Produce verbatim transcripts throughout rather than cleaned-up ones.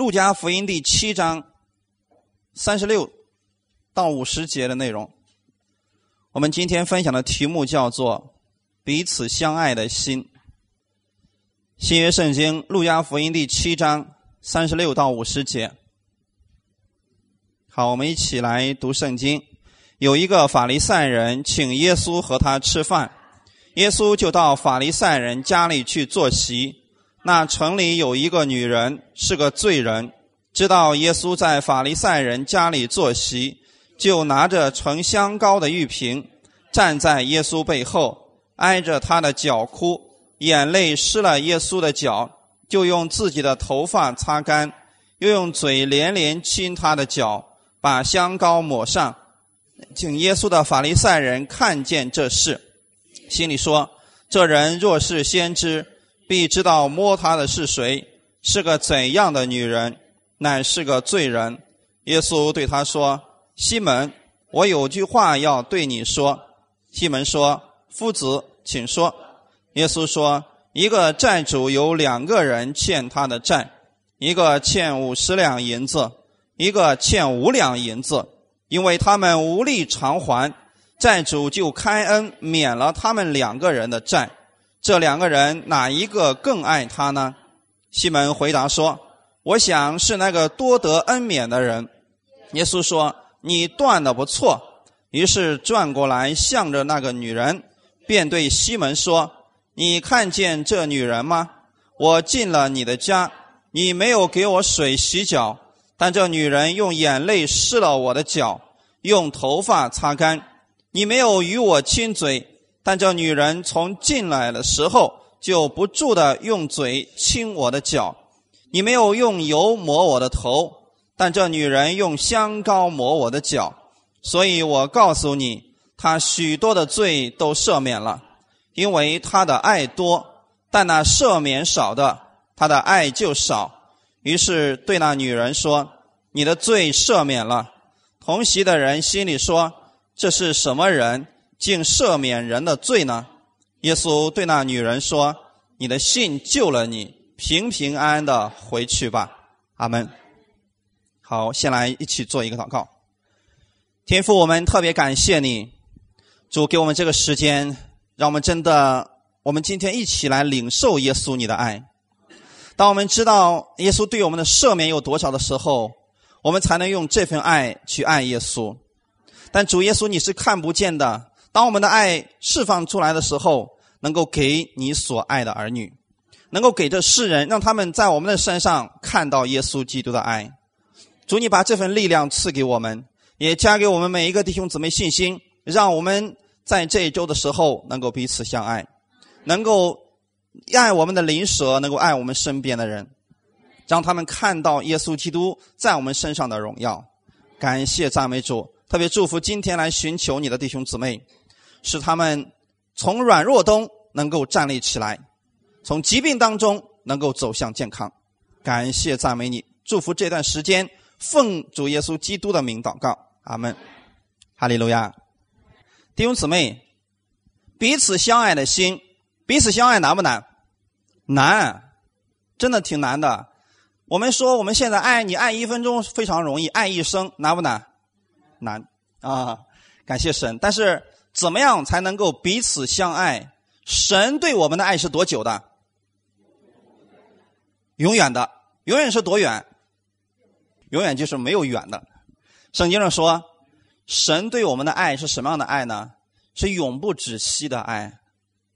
路加福音第七章三十六到五十节的内容。我们今天分享的题目叫做彼此相爱的心。新约圣经路加福音第七章三十六到五十节。好，我们一起来读圣经。有一个法利赛人请耶稣和他吃饭，耶稣就到法利赛人家里去坐席。那城里有一个女人，是个罪人，知道耶稣在法利赛人家里坐席，就拿着盛香膏的玉瓶，站在耶稣背后，挨着他的脚哭，眼泪湿了耶稣的脚，就用自己的头发擦干，又用嘴连连亲他的脚，把香膏抹上。请耶稣的法利赛人看见这事，心里说，这人若是先知，必知道摸他的是谁，是个怎样的女人，乃是个罪人。耶稣对他说，西门，我有句话要对你说。西门说，夫子，请说。耶稣说，一个债主有两个人欠他的债，一个欠五十两银子，一个欠五两银子，因为他们无力偿还，债主就开恩免了他们两个人的债。这两个人哪一个更爱他呢？西门回答说，我想是那个多得恩免的人。耶稣说，你断得不错。于是转过来向着那个女人，便对西门说，你看见这女人吗？我进了你的家，你没有给我水洗脚，但这女人用眼泪湿了我的脚，用头发擦干。你没有与我亲嘴，但这女人从进来的时候就不住地用嘴亲我的脚。你没有用油抹我的头，但这女人用香膏抹我的脚。所以我告诉你，她许多的罪都赦免了，因为她的爱多；但那赦免少的，她的爱就少。于是对那女人说，你的罪赦免了。同席的人心里说，这是什么人，竟赦免人的罪呢？耶稣对那女人说，你的信救了你，平平安安的回去吧。阿们。好，先来一起做一个祷告。天父，我们特别感谢你，主给我们这个时间，让我们真的，我们今天一起来领受耶稣你的爱。当我们知道耶稣对我们的赦免有多少的时候，我们才能用这份爱去爱耶稣。但主耶稣，你是看不见的，当我们的爱释放出来的时候，能够给你所爱的儿女，能够给这世人，让他们在我们的身上看到耶稣基督的爱。主，你把这份力量赐给我们，也加给我们每一个弟兄姊妹信心，让我们在这一周的时候能够彼此相爱，能够爱我们的邻舍，能够爱我们身边的人，让他们看到耶稣基督在我们身上的荣耀。感谢赞美主，特别祝福今天来寻求你的弟兄姊妹，使他们从软弱中能够站立起来，从疾病当中能够走向健康。感谢赞美你，祝福这段时间，奉主耶稣基督的名祷告，阿们。哈利路亚。弟兄姊妹，彼此相爱的心，彼此相爱难不难？难，真的挺难的。我们说我们现在爱你，爱一分钟非常容易，爱一生难不难？难啊！感谢神。但是怎么样才能够彼此相爱？神对我们的爱是多久的？永远的。永远是多远？永远就是没有远的。圣经上说，神对我们的爱是什么样的爱呢？是永不止息的爱。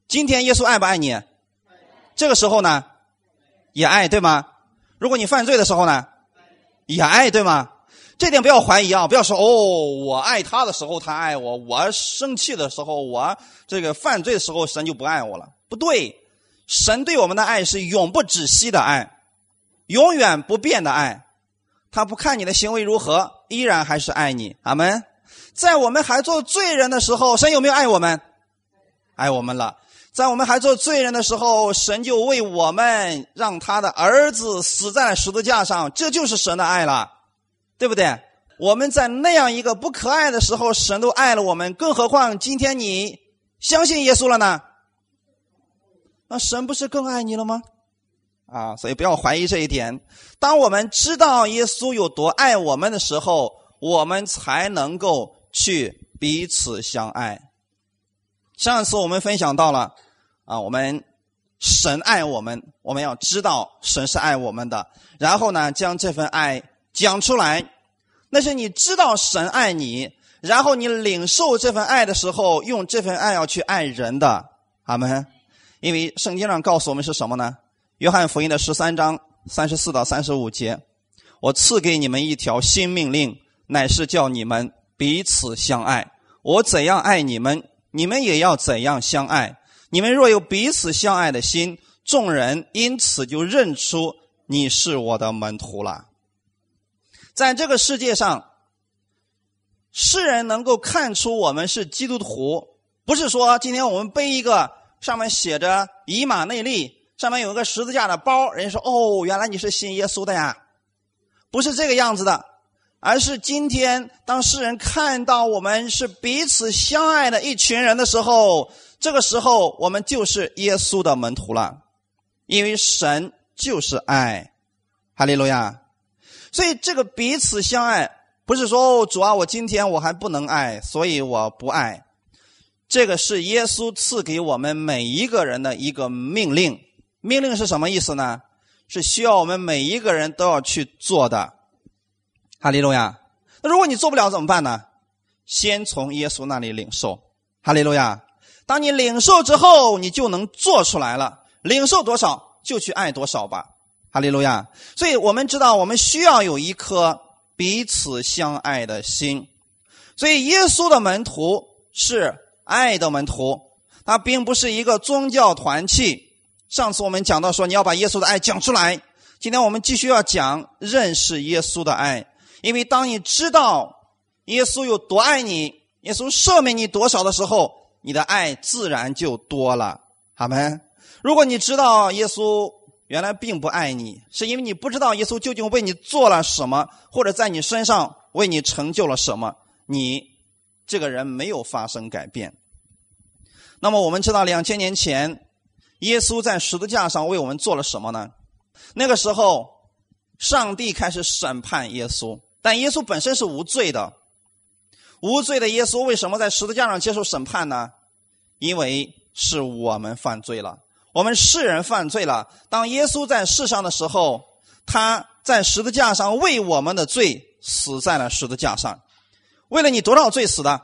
今天耶稣爱不爱你？这个时候呢，也爱，对吗？如果你犯罪的时候呢，也爱，对吗？这点不要怀疑啊！不要说，哦，我爱他的时候他爱我，我生气的时候，我这个犯罪的时候神就不爱我了。不对，神对我们的爱是永不止息的爱，永远不变的爱。他不看你的行为如何，依然还是爱你。阿们。在我们还做罪人的时候，神有没有爱我们？爱我们了。在我们还做罪人的时候，神就为我们让他的儿子死在十字架上，这就是神的爱了，对不对？我们在那样一个不可爱的时候，神都爱了我们，更何况今天你相信耶稣了呢？那神不是更爱你了吗？啊，所以不要怀疑这一点。当我们知道耶稣有多爱我们的时候，我们才能够去彼此相爱。上一次我们分享到了啊，我们神爱我们，我们要知道神是爱我们的，然后呢，将这份爱讲出来。那是你知道神爱你，然后你领受这份爱的时候，用这份爱要去爱人的。阿们。因为圣经上告诉我们是什么呢？约翰福音的十三章三十四到三十五节，我赐给你们一条新命令，乃是叫你们彼此相爱。我怎样爱你们，你们也要怎样相爱。你们若有彼此相爱的心，众人因此就认出你是我的门徒了。在这个世界上，世人能够看出我们是基督徒，不是说今天我们背一个上面写着以马内利，上面有一个十字架的包，人家说哦，原来你是信耶稣的呀，不是这个样子的。而是今天当世人看到我们是彼此相爱的一群人的时候，这个时候我们就是耶稣的门徒了，因为神就是爱。哈利路亚。所以这个彼此相爱不是说哦，主啊，我今天我还不能爱，所以我不爱。这个是耶稣赐给我们每一个人的一个命令。命令是什么意思呢？是需要我们每一个人都要去做的。哈利路亚。那如果你做不了怎么办呢？先从耶稣那里领受。哈利路亚。当你领受之后，你就能做出来了。领受多少就去爱多少吧。哈利路亚。所以我们知道我们需要有一颗彼此相爱的心。所以耶稣的门徒是爱的门徒，他并不是一个宗教团契。上次我们讲到说你要把耶稣的爱讲出来，今天我们继续要讲认识耶稣的爱。因为当你知道耶稣有多爱你，耶稣赦免你多少的时候，你的爱自然就多了。阿们。如果你知道耶稣原来并不爱你，是因为你不知道耶稣究竟为你做了什么，或者在你身上为你成就了什么，你这个人没有发生改变。那么我们知道两千年前耶稣在十字架上为我们做了什么呢？那个时候上帝开始审判耶稣，但耶稣本身是无罪的。无罪的耶稣为什么在十字架上接受审判呢？因为是我们犯罪了，我们世人犯罪了。当耶稣在世上的时候，他在十字架上为我们的罪死在了十字架上。为了你多少罪死的？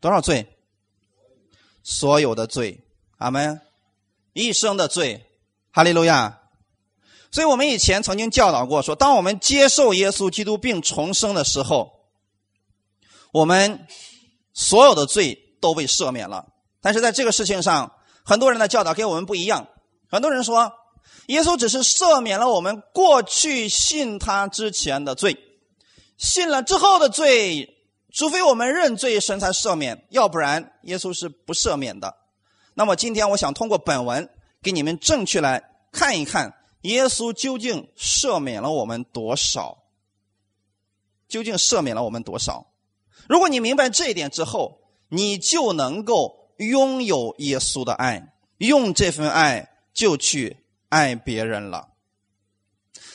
多少罪？所有的罪。阿们。一生的罪。哈利路亚。所以我们以前曾经教导过说，当我们接受耶稣基督并重生的时候，我们所有的罪都被赦免了。但是在这个事情上，很多人的教导跟我们不一样。很多人说耶稣只是赦免了我们过去信他之前的罪，信了之后的罪，除非我们认罪，神才赦免，要不然耶稣是不赦免的。那么今天我想通过本文给你们正确来看一看，耶稣究竟赦免了我们多少？究竟赦免了我们多少？如果你明白这一点之后，你就能够拥有耶稣的爱，用这份爱就去爱别人了。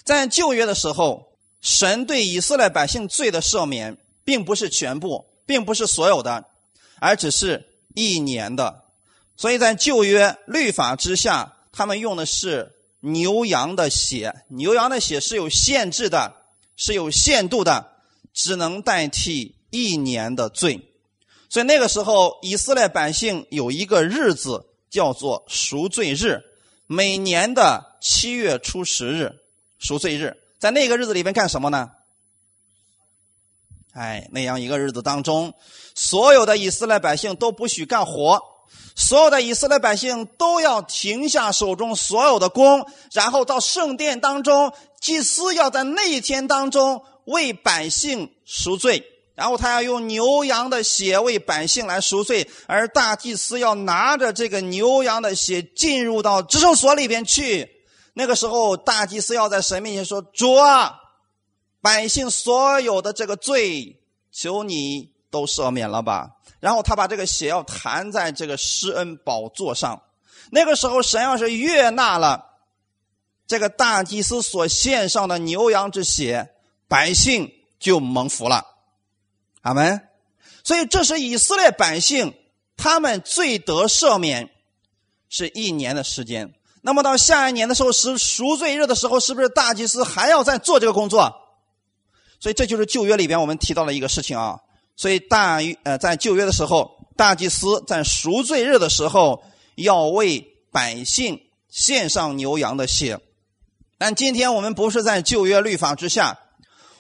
在旧约的时候，神对以色列百姓罪的赦免并不是全部，并不是所有的，而只是一年的。所以在旧约律法之下，他们用的是牛羊的血，牛羊的血是有限制的，是有限度的，只能代替一年的罪。所以那个时候以色列百姓有一个日子叫做赎罪日，每年的七月初十日，赎罪日。在那个日子里面干什么呢？哎，那样一个日子当中，所有的以色列百姓都不许干活，所有的以色列百姓都要停下手中所有的工，然后到圣殿当中，祭司要在那一天当中为百姓赎罪，然后他要用牛羊的血为百姓来赎罪，而大祭司要拿着这个牛羊的血进入到至圣所里边去。那个时候大祭司要在神面前说，主啊，百姓所有的这个罪求你都赦免了吧。然后他把这个血要弹在这个施恩宝座上，那个时候神要是悦纳了这个大祭司所献上的牛羊之血，百姓就蒙福了。阿们。所以这是以色列百姓他们罪得赦免是一年的时间。那么到下一年的时候，是赎罪日的时候，是不是大祭司还要再做这个工作？所以这就是旧约里边我们提到了一个事情啊。所以大呃，在旧约的时候，大祭司在赎罪日的时候要为百姓献上牛羊的血。但今天我们不是在旧约律法之下，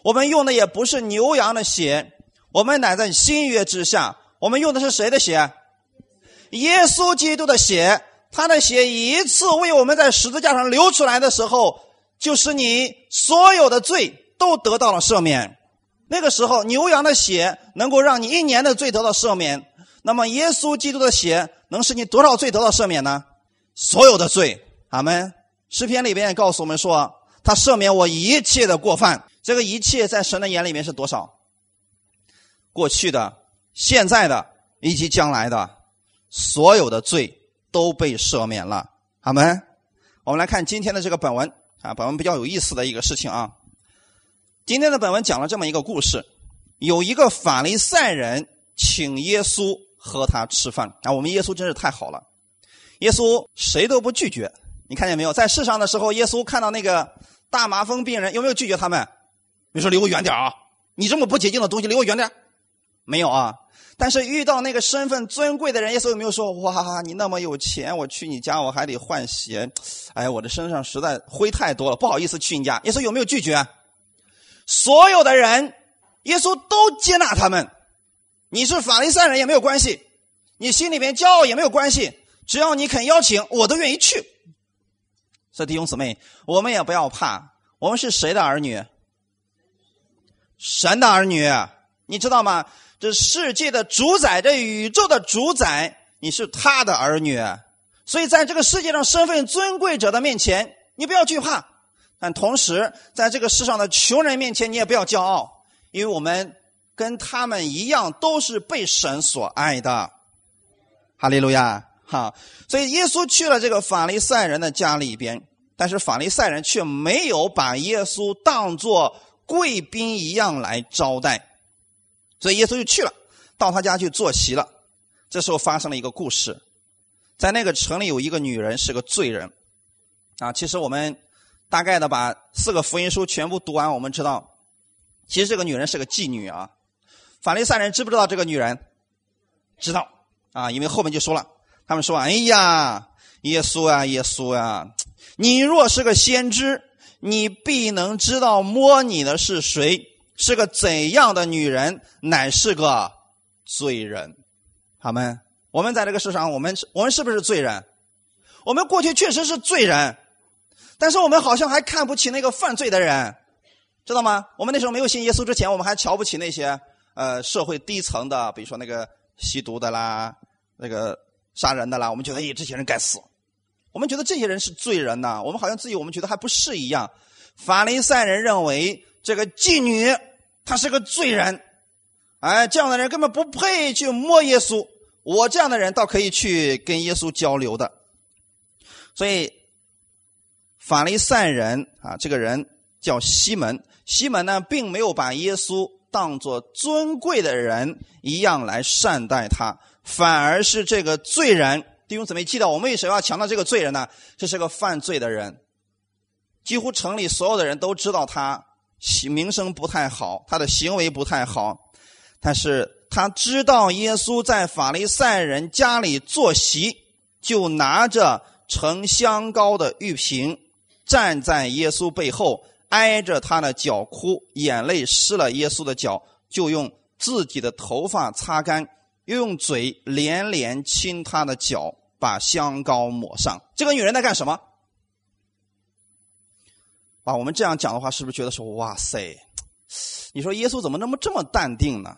我们用的也不是牛羊的血，我们乃在新约之下，我们用的是谁的血？耶稣基督的血。他的血一次为我们在十字架上流出来的时候，就是你所有的罪都得到了赦免。那个时候牛羊的血能够让你一年的罪得到赦免，那么耶稣基督的血能使你多少罪得到赦免呢？所有的罪。阿们。诗篇里边也告诉我们说，他赦免我一切的过犯。这个一切在神的眼里面是多少？过去的、现在的以及将来的所有的罪都被赦免了。阿们。我们来看今天的这个本文啊，本文比较有意思的一个事情啊。今天的本文讲了这么一个故事，有一个法利赛人请耶稣和他吃饭啊，我们耶稣真是太好了，耶稣谁都不拒绝。你看见没有，在世上的时候，耶稣看到那个大麻风病人，有没有拒绝他们？你说离我远点啊，你这么不洁净的东西离我远点？没有啊。但是遇到那个身份尊贵的人，耶稣有没有说，哇，你那么有钱，我去你家我还得换鞋，哎，我的身上实在灰太多了，不好意思去你家？耶稣有没有拒绝？所有的人耶稣都接纳他们。你是法利赛人也没有关系，你心里面骄傲也没有关系，只要你肯邀请，我都愿意去。所以弟兄姊妹，我们也不要怕，我们是谁的儿女？神的儿女。你知道吗，这世界的主宰，这宇宙的主宰，你是他的儿女。所以在这个世界上身份尊贵者的面前，你不要惧怕，但同时在这个世上的穷人面前，你也不要骄傲，因为我们跟他们一样都是被神所爱的。哈利路亚。好，所以耶稣去了这个法利赛人的家里边，但是法利赛人却没有把耶稣当作贵宾一样来招待，所以耶稣就去了，到他家去坐席了。这时候发生了一个故事，在那个城里有一个女人是个罪人啊。其实我们大概的把四个福音书全部读完，我们知道其实这个女人是个妓女啊。法利赛人知不知道这个女人？知道啊，因为后面就说了，他们说，哎呀，耶稣啊，耶稣啊，你若是个先知，你必能知道摸你的是谁，是个怎样的女人，乃是个罪人。阿们。我们在这个世上，我们我们是不是罪人？我们过去确实是罪人，但是我们好像还看不起那个犯罪的人，知道吗？我们那时候没有信耶稣之前，我们还瞧不起那些呃社会低层的，比如说那个吸毒的啦，那个杀人的啦，我们觉得，哎，这些人该死，我们觉得这些人是罪人呐、啊，我们好像自己我们觉得还不是一样。法利赛人认为这个妓女她是个罪人，哎，这样的人根本不配去摸耶稣，我这样的人倒可以去跟耶稣交流的。所以法利赛人啊，这个人叫西门，西门呢并没有把耶稣当作尊贵的人一样来善待他，反而是这个罪人。弟兄姊妹，记得我们为什么要强调这个罪人呢？这是个犯罪的人，几乎城里所有的人都知道他名声不太好，他的行为不太好，但是他知道耶稣在法利赛人家里坐席，就拿着盛香膏的玉瓶站在耶稣背后，挨着他的脚哭，眼泪湿了耶稣的脚，就用自己的头发擦干，又用嘴连连亲他的脚，把香膏抹上。这个女人在干什么啊？我们这样讲的话，是不是觉得说，哇塞，你说耶稣怎么那么这么淡定呢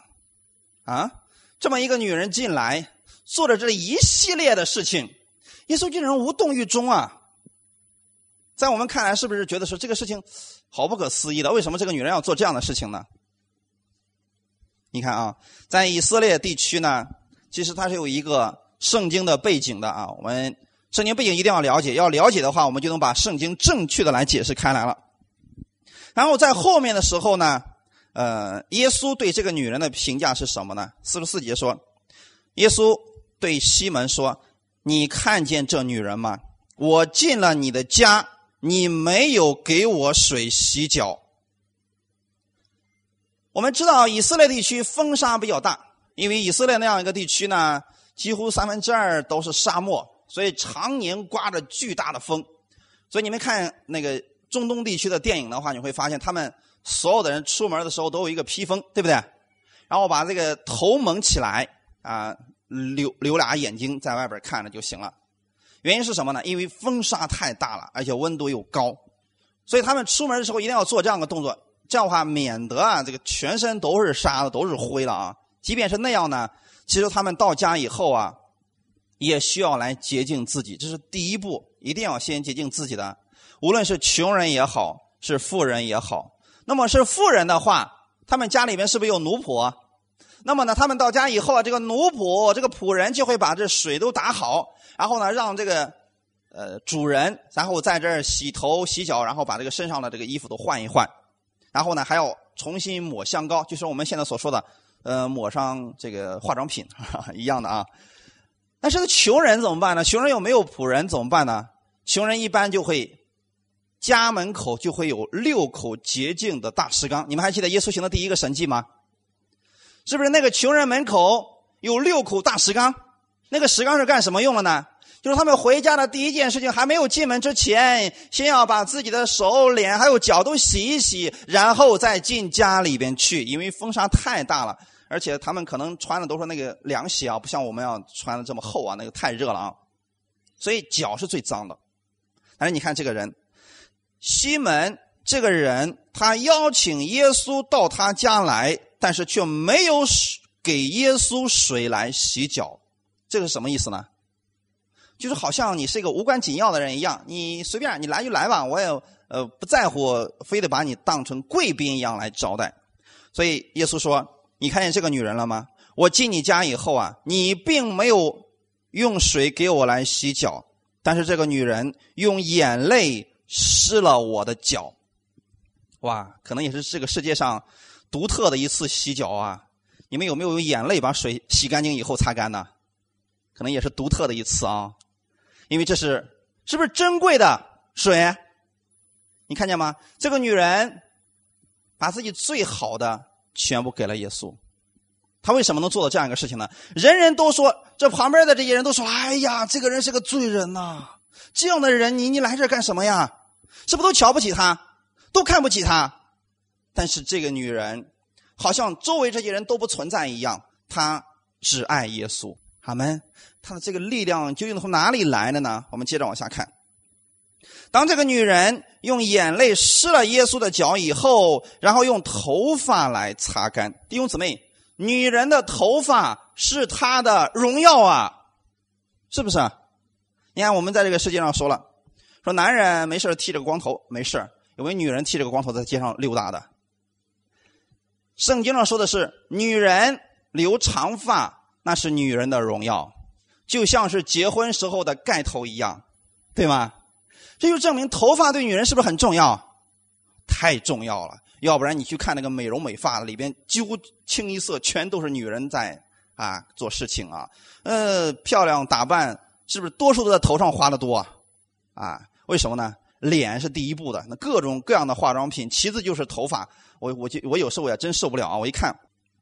啊，这么一个女人进来做着这一系列的事情，耶稣竟然无动于衷啊。在我们看来，是不是觉得说这个事情毫不可思议的，为什么这个女人要做这样的事情呢？你看啊，在以色列地区呢，其实它是有一个圣经的背景的啊。我们圣经背景一定要了解，要了解的话，我们就能把圣经正确的来解释开来了。然后在后面的时候呢，呃，耶稣对这个女人的评价是什么呢？四十四节说，耶稣对西门说：“你看见这女人吗？我进了你的家，你没有给我水洗脚。”我们知道以色列地区风沙比较大，因为以色列那样一个地区呢，几乎三分之二都是沙漠。所以常年刮着巨大的风，所以你们看那个中东地区的电影的话，你会发现他们所有的人出门的时候都有一个披风，对不对？然后把这个头蒙起来啊、呃，留留俩眼睛在外边看着就行了。原因是什么呢？因为风沙太大了，而且温度又高，所以他们出门的时候一定要做这样的动作，这样的话免得啊这个全身都是沙的，都是灰了啊。即便是那样呢，其实他们到家以后啊，也需要来洁净自己，这是第一步，一定要先洁净自己的。无论是穷人也好，是富人也好。那么是富人的话，他们家里面是不是有奴仆？那么呢，他们到家以后啊，这个奴仆这个仆人就会把这水都打好，然后呢让这个呃主人然后在这儿洗头洗脚，然后把这个身上的这个衣服都换一换，然后呢还要重新抹香膏，就是我们现在所说的呃抹上这个化妆品呵呵一样的啊。但是穷人怎么办呢？穷人又没有仆人怎么办呢？穷人一般就会家门口就会有六口洁净的大石缸，你们还记得耶稣行的第一个神迹吗？是不是那个穷人门口有六口大石缸？那个石缸是干什么用的呢？就是他们回家的第一件事情，还没有进门之前，先要把自己的手脸还有脚都洗一洗，然后再进家里边去，因为风沙太大了，而且他们可能穿的都是那个凉鞋啊，不像我们要穿的这么厚啊，那个太热了啊。所以脚是最脏的。但是你看这个人，西门这个人，他邀请耶稣到他家来，但是却没有给耶稣水来洗脚，这个是什么意思呢？就是好像你是一个无关紧要的人一样，你随便你来就来吧，我也呃不在乎，非得把你当成贵宾一样来招待。所以耶稣说，你看见这个女人了吗？我进你家以后啊，你并没有用水给我来洗脚，但是这个女人用眼泪湿了我的脚。哇，可能也是这个世界上独特的一次洗脚啊！你们有没有用眼泪把水洗干净以后擦干呢？可能也是独特的一次啊，因为这是是不是珍贵的水？你看见吗？这个女人把自己最好的全部给了耶稣。他为什么能做到这样一个事情呢？人人都说，这旁边的这些人都说，哎呀，这个人是个罪人呐、啊！这样的人你你来这干什么呀？是不是都瞧不起他，都看不起他？但是这个女人好像周围这些人都不存在一样，她只爱耶稣。阿们。她的这个力量究竟从哪里来的呢？我们接着往下看。当这个女人用眼泪湿了耶稣的脚以后，然后用头发来擦干。弟兄姊妹，女人的头发是她的荣耀啊，是不是？你看我们在这个世界上说了，说男人没事剃这个光头没事，有没有女人剃这个光头在街上溜达的？圣经上说的是，女人留长发那是女人的荣耀，就像是结婚时候的盖头一样，对吗？这就证明头发对女人是不是很重要？太重要了，要不然你去看那个美容美发，里边几乎清一色全都是女人在啊做事情啊，呃，漂亮打扮是不是多数都在头上花的多啊？啊，为什么呢？脸是第一步的，那各种各样的化妆品，其次就是头发。我我就我有时候也真受不了啊！我一看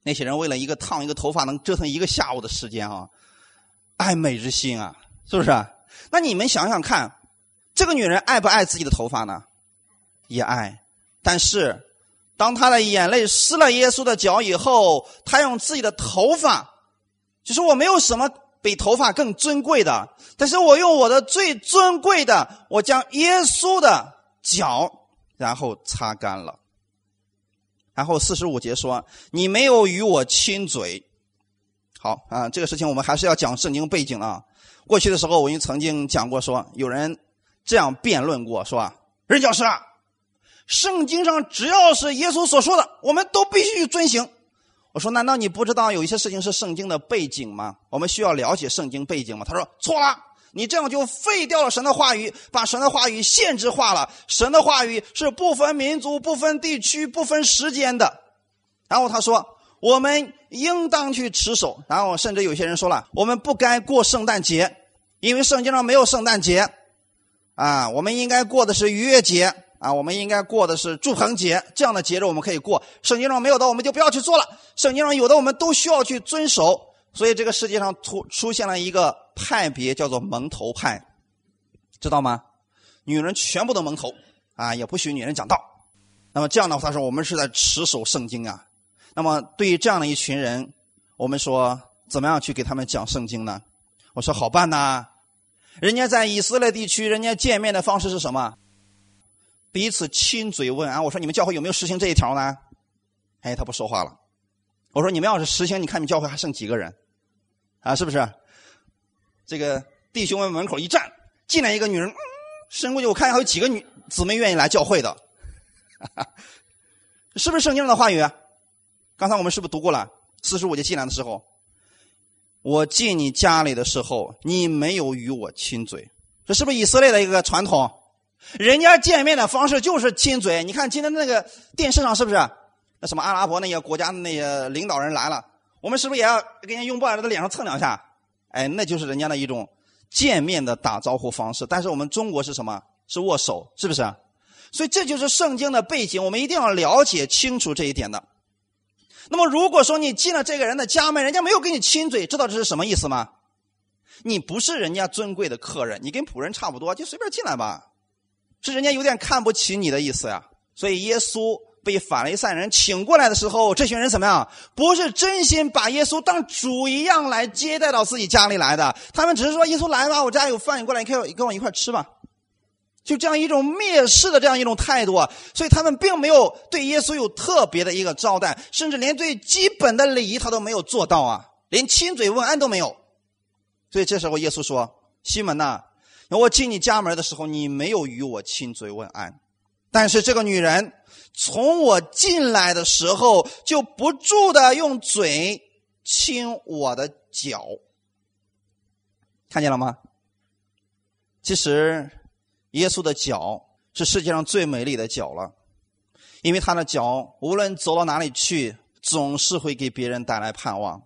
那些人为了一个烫一个头发能折腾一个下午的时间啊，爱美之心啊，是不是？那你们想想看。这个女人爱不爱自己的头发呢？也爱。但是当她的眼泪湿了耶稣的脚以后，她用自己的头发，就是我没有什么比头发更尊贵的，但是我用我的最尊贵的，我将耶稣的脚然后擦干了。然后四十五节说，你没有与我亲嘴。好啊，这个事情我们还是要讲圣经背景啊。过去的时候我已经曾经讲过，说有人这样辩论过，说啊，任教师啊，圣经上只要是耶稣所说的，我们都必须遵行。我说，难道你不知道有一些事情是圣经的背景吗？我们需要了解圣经背景吗？他说错了，你这样就废掉了神的话语，把神的话语限制化了。神的话语是不分民族、不分地区、不分时间的。然后他说，我们应当去持守。然后甚至有些人说了，我们不该过圣诞节，因为圣经上没有圣诞节啊，我们应该过的是逾越节啊，我们应该过的是住棚节，这样的节日我们可以过。圣经上没有的我们就不要去做了，圣经上有的我们都需要去遵守。所以这个世界上出出现了一个派别，叫做蒙头派，知道吗？女人全部都蒙头啊，也不许女人讲道。那么这样的话，他说我们是在持守圣经啊。那么对于这样的一群人，我们说怎么样去给他们讲圣经呢？我说好办呐，人家在以色列地区，人家见面的方式是什么？彼此亲嘴问安。我说你们教会有没有实行这一条呢？哎，他不说话了。我说你们要是实行，你看你们教会还剩几个人？啊，是不是？这个弟兄们门口一站，进来一个女人，嗯、伸过去我看还有几个女姊妹愿意来教会的，是不是圣经上的话语？刚才我们是不是读过了？四十五节进来的时候，我进你家里的时候，你没有与我亲嘴，这是不是以色列的一个传统？人家见面的方式就是亲嘴。你看今天那个电视上是不是？那什么阿拉伯那些国家那些领导人来了。我们是不是也要跟人家拥抱，在他脸上蹭两下？哎，那就是人家的一种见面的打招呼方式。但是我们中国是什么？是握手，是不是？所以这就是圣经的背景，我们一定要了解清楚这一点的。那么如果说你进了这个人的家门，人家没有跟你亲嘴，知道这是什么意思吗？你不是人家尊贵的客人，你跟仆人差不多，就随便进来吧，是人家有点看不起你的意思呀。所以耶稣被法利赛人请过来的时候，这群人怎么样？不是真心把耶稣当主一样来接待到自己家里来的，他们只是说耶稣来吧，我家有饭，你过来，你跟我一块吃吧，就这样一种蔑视的这样一种态度啊。所以他们并没有对耶稣有特别的一个招待，甚至连最基本的礼仪他都没有做到啊，连亲嘴问安都没有。所以这时候耶稣说，西门呐、啊，我进你家门的时候，你没有与我亲嘴问安，但是这个女人从我进来的时候就不住的用嘴亲我的脚。看见了吗？其实耶稣的脚是世界上最美丽的脚了，因为他的脚无论走到哪里去，总是会给别人带来盼望。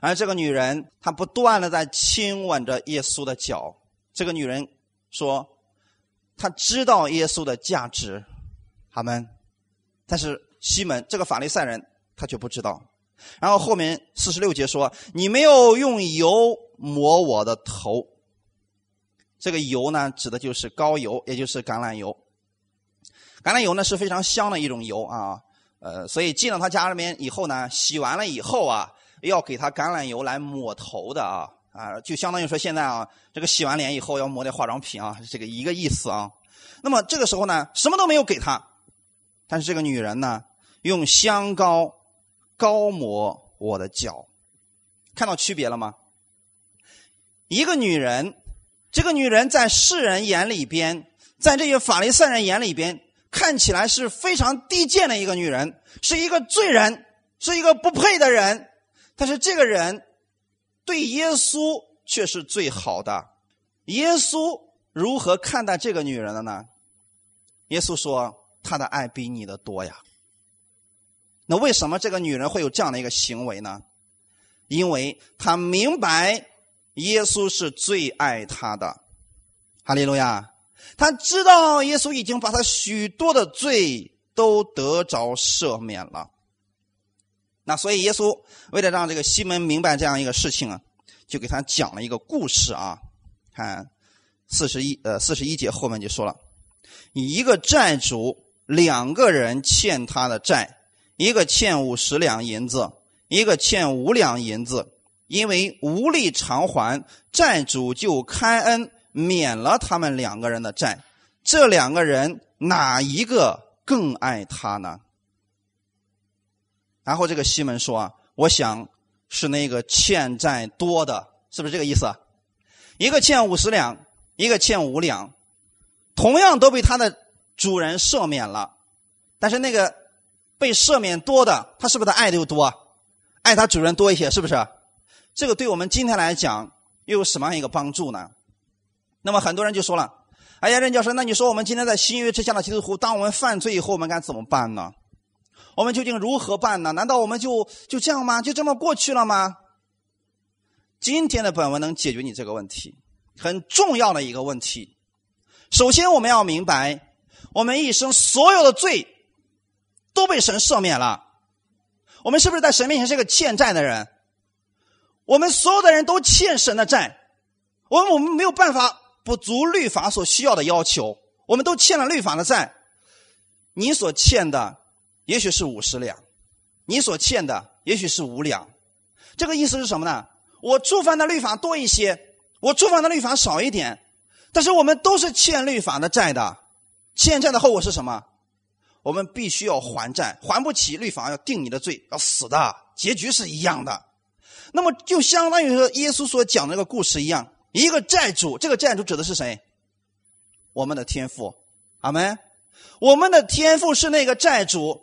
而这个女人她不断的在亲吻着耶稣的脚。这个女人说她知道耶稣的价值，阿们。但是西门这个法利赛人他却不知道。然后后面四十六节说，你没有用油抹我的头。这个油呢，指的就是膏油，也就是橄榄油。橄榄油呢是非常香的一种油啊，呃，所以进到他家里面以后呢，洗完了以后啊，要给他橄榄油来抹头的啊啊，就相当于说现在啊，这个洗完脸以后要抹点化妆品啊，这个一个意思啊。那么这个时候呢，什么都没有给他，但是这个女人呢，用香膏膏抹我的脚。看到区别了吗？一个女人，这个女人在世人眼里边，在这些法利赛人眼里边，看起来是非常低贱的一个女人，是一个罪人，是一个不配的人。但是这个人对耶稣却是最好的。耶稣如何看待这个女人的呢？耶稣说，她的爱比你的多呀。那为什么这个女人会有这样的一个行为呢？因为她明白耶稣是最爱她的。哈利路亚！她知道耶稣已经把她许多的罪都得着赦免了。那所以耶稣为了让这个西门明白这样一个事情啊，就给他讲了一个故事啊。看四十一呃四十一节后面就说了，一个债主两个人欠他的债，一个欠五十两银子，一个欠五两银子，因为无力偿还，债主就开恩免了他们两个人的债。这两个人哪一个更爱他呢？然后这个西门说啊，我想是那个欠债多的，是不是这个意思？一个欠五十两，一个欠五两，同样都被他的主人赦免了，但是那个被赦免多的，他是不是他爱的又多，爱他主人多一些，是不是？这个对我们今天来讲又有什么样一个帮助呢？那么很多人就说了：“哎呀，任教授，那你说我们今天在新约之下的基督徒，当我们犯罪以后，我们该怎么办呢？我们究竟如何办呢？难道我们就就这样吗？就这么过去了吗？”今天的本文能解决你这个问题，很重要的一个问题。首先，我们要明白，我们一生所有的罪都被神赦免了。我们是不是在神面前是个欠债的人？我们所有的人都欠神的债，我们我们没有办法不足律法所需要的要求，我们都欠了律法的债。你所欠的也许是五十两，你所欠的也许是五两。这个意思是什么呢？我触犯的律法多一些，我触犯的律法少一点，但是我们都是欠律法的债的。欠债的后果是什么？我们必须要还债，还不起律法要定你的罪，要死的，结局是一样的。那么就相当于说耶稣所讲的那个故事一样，一个债主，这个债主指的是谁？我们的天父，阿们。我们的天父是那个债主，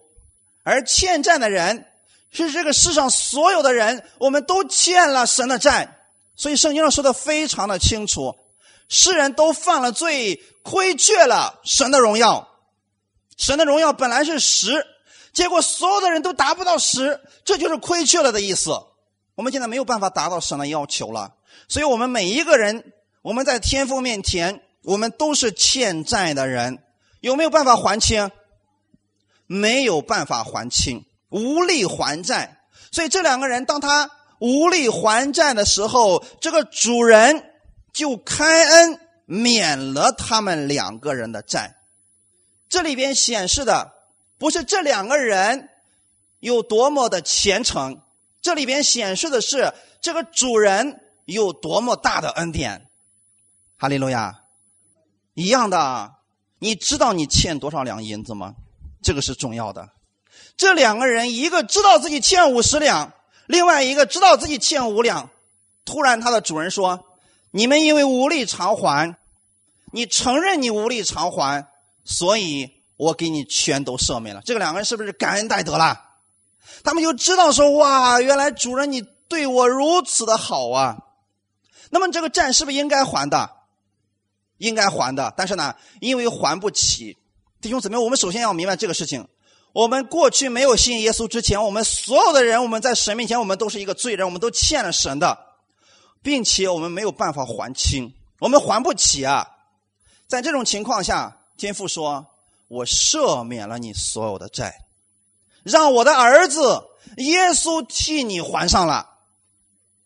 而欠债的人是这个世上所有的人，我们都欠了神的债。所以圣经上说的非常的清楚，世人都犯了罪，亏缺了神的荣耀。神的荣耀本来是十，结果所有的人都达不到十，这就是亏缺了的意思。我们现在没有办法达到神的要求了，所以我们每一个人，我们在天父面前，我们都是欠债的人。有没有办法还清？没有办法还清，无力还债。所以这两个人当他无力还债的时候，这个主人就开恩免了他们两个人的债。这里边显示的不是这两个人有多么的虔诚，这里边显示的是这个主人有多么大的恩典。哈利路亚！一样的，你知道你欠多少两银子吗？这个是重要的。这两个人，一个知道自己欠五十两，另外一个知道自己欠五两。突然他的主人说：“你们因为无力偿还，你承认你无力偿还，所以我给你全都赦免了。”这个两个人是不是感恩戴德了？他们就知道说：“哇，原来主人你对我如此的好啊！”那么这个债是不是应该还的？应该还的。但是呢，因为还不起，弟兄姊妹，我们首先要明白这个事情。我们过去没有信耶稣之前，我们所有的人，我们在神面前，我们都是一个罪人，我们都欠了神的，并且我们没有办法还清，我们还不起啊！在这种情况下，天父说：“我赦免了你所有的债，让我的儿子耶稣替你还上了。”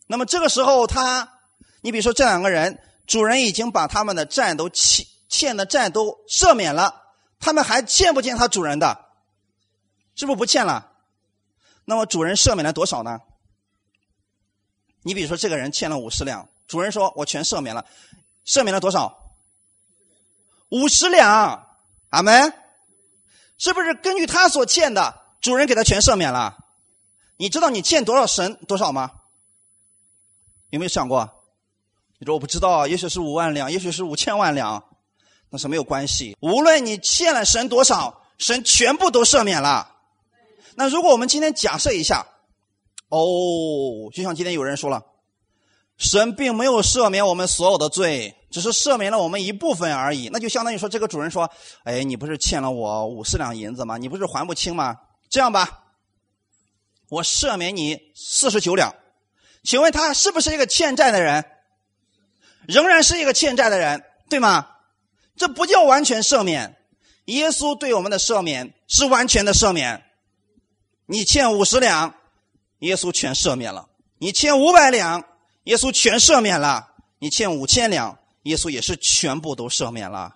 那么这个时候他，你比如说这两个人，主人已经把他们的债都欠欠的债都赦免了，他们还欠不欠他主人的？是不是不欠了？那么主人赦免了多少呢？你比如说这个人欠了五十两，主人说：“我全赦免了。”赦免了多少？五十两，阿们。是不是根据他所欠的，主人给他全赦免了？你知道你欠多少神多少吗？有没有想过？你说我不知道，也许是五万两，也许是五千万两，那是没有关系。无论你欠了神多少，神全部都赦免了。那如果我们今天假设一下，哦，就像今天有人说了，神并没有赦免我们所有的罪，只是赦免了我们一部分而已，那就相当于说这个主人说：“哎，你不是欠了我五十两银子吗？你不是还不清吗？这样吧，我赦免你四十九两。”请问他是不是一个欠债的人？仍然是一个欠债的人，对吗？这不叫完全赦免。耶稣对我们的赦免是完全的赦免。你欠五十两，耶稣全赦免了；你欠五百两，耶稣全赦免了；你欠五千两，耶稣也是全部都赦免了。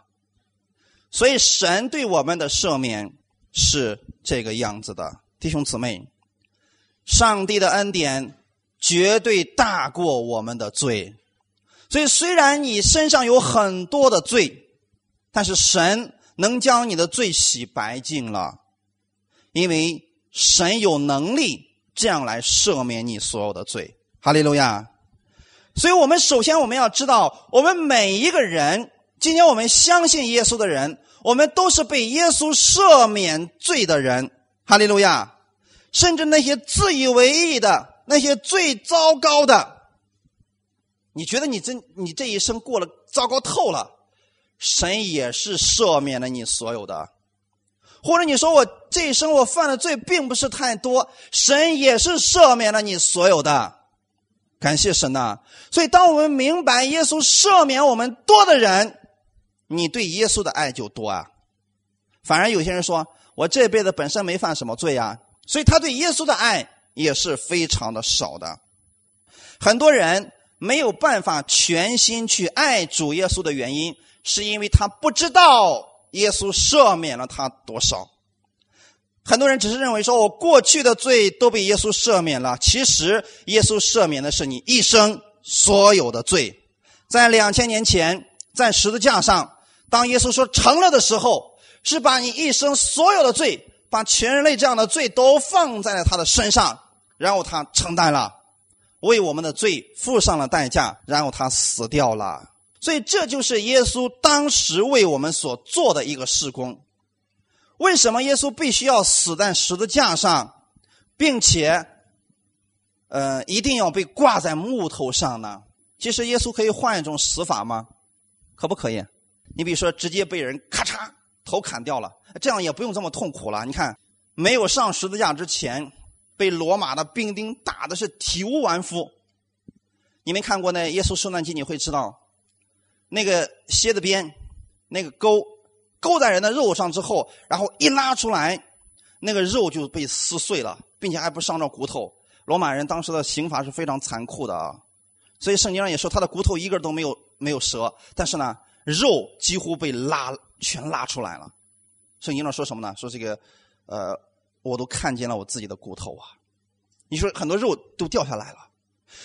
所以神对我们的赦免是这个样子的。弟兄姊妹，上帝的恩典绝对大过我们的罪。所以虽然你身上有很多的罪，但是神能将你的罪洗白净了，因为神有能力这样来赦免你所有的罪。哈利路亚！所以我们首先我们要知道，我们每一个人，今天我们相信耶稣的人，我们都是被耶稣赦免罪的人。哈利路亚！甚至那些自以为意的，那些最糟糕的，你觉得你这你这一生过了糟糕透了，神也是赦免了你所有的。或者你说我这一生我犯的罪并不是太多，神也是赦免了你所有的。感谢神啊！所以当我们明白耶稣赦免我们多的人，你对耶稣的爱就多啊。反而有些人说我这辈子本身没犯什么罪啊，所以他对耶稣的爱也是非常的少的。很多人没有办法全心去爱主耶稣的原因，是因为他不知道耶稣赦免了他多少。很多人只是认为说我过去的罪都被耶稣赦免了，其实耶稣赦免的是你一生所有的罪。在两千年前，在十字架上，当耶稣说成了的时候，是把你一生所有的罪，把全人类这样的罪都放在了他的身上，然后他承担了，为我们的罪付上了代价，然后他死掉了。所以这就是耶稣当时为我们所做的一个事工。为什么耶稣必须要死在十字架上，并且呃，一定要被挂在木头上呢？其实耶稣可以换一种死法吗？可不可以？你比如说直接被人咔嚓头砍掉了，这样也不用这么痛苦了。你看，没有上十字架之前，被罗马的兵丁打的是体无完肤。你没看过那耶稣受难记，你会知道那个蝎子鞭那个钩钩在人的肉上之后，然后一拉出来，那个肉就被撕碎了，并且还不伤着骨头。罗马人当时的刑罚是非常残酷的啊，所以圣经上也说他的骨头一个都没有没有折，但是呢肉几乎被拉全拉出来了。圣经上说什么呢？说这个呃我都看见了我自己的骨头啊，你说很多肉都掉下来了。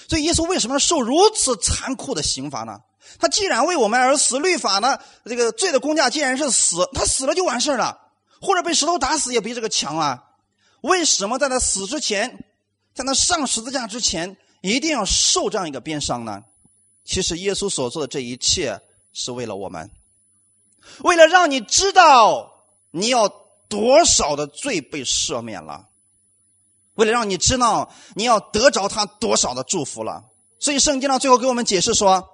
所以耶稣为什么受如此残酷的刑罚呢？他既然为我们而死，律法呢这个罪的公价既然是死，他死了就完事了，或者被石头打死也比这个强啊。为什么在他死之前，在他上十字架之前一定要受这样一个鞭伤呢？其实耶稣所做的这一切是为了我们，为了让你知道你要多少的罪被赦免了，为了让你知道你要得着他多少的祝福了。所以圣经上最后给我们解释说，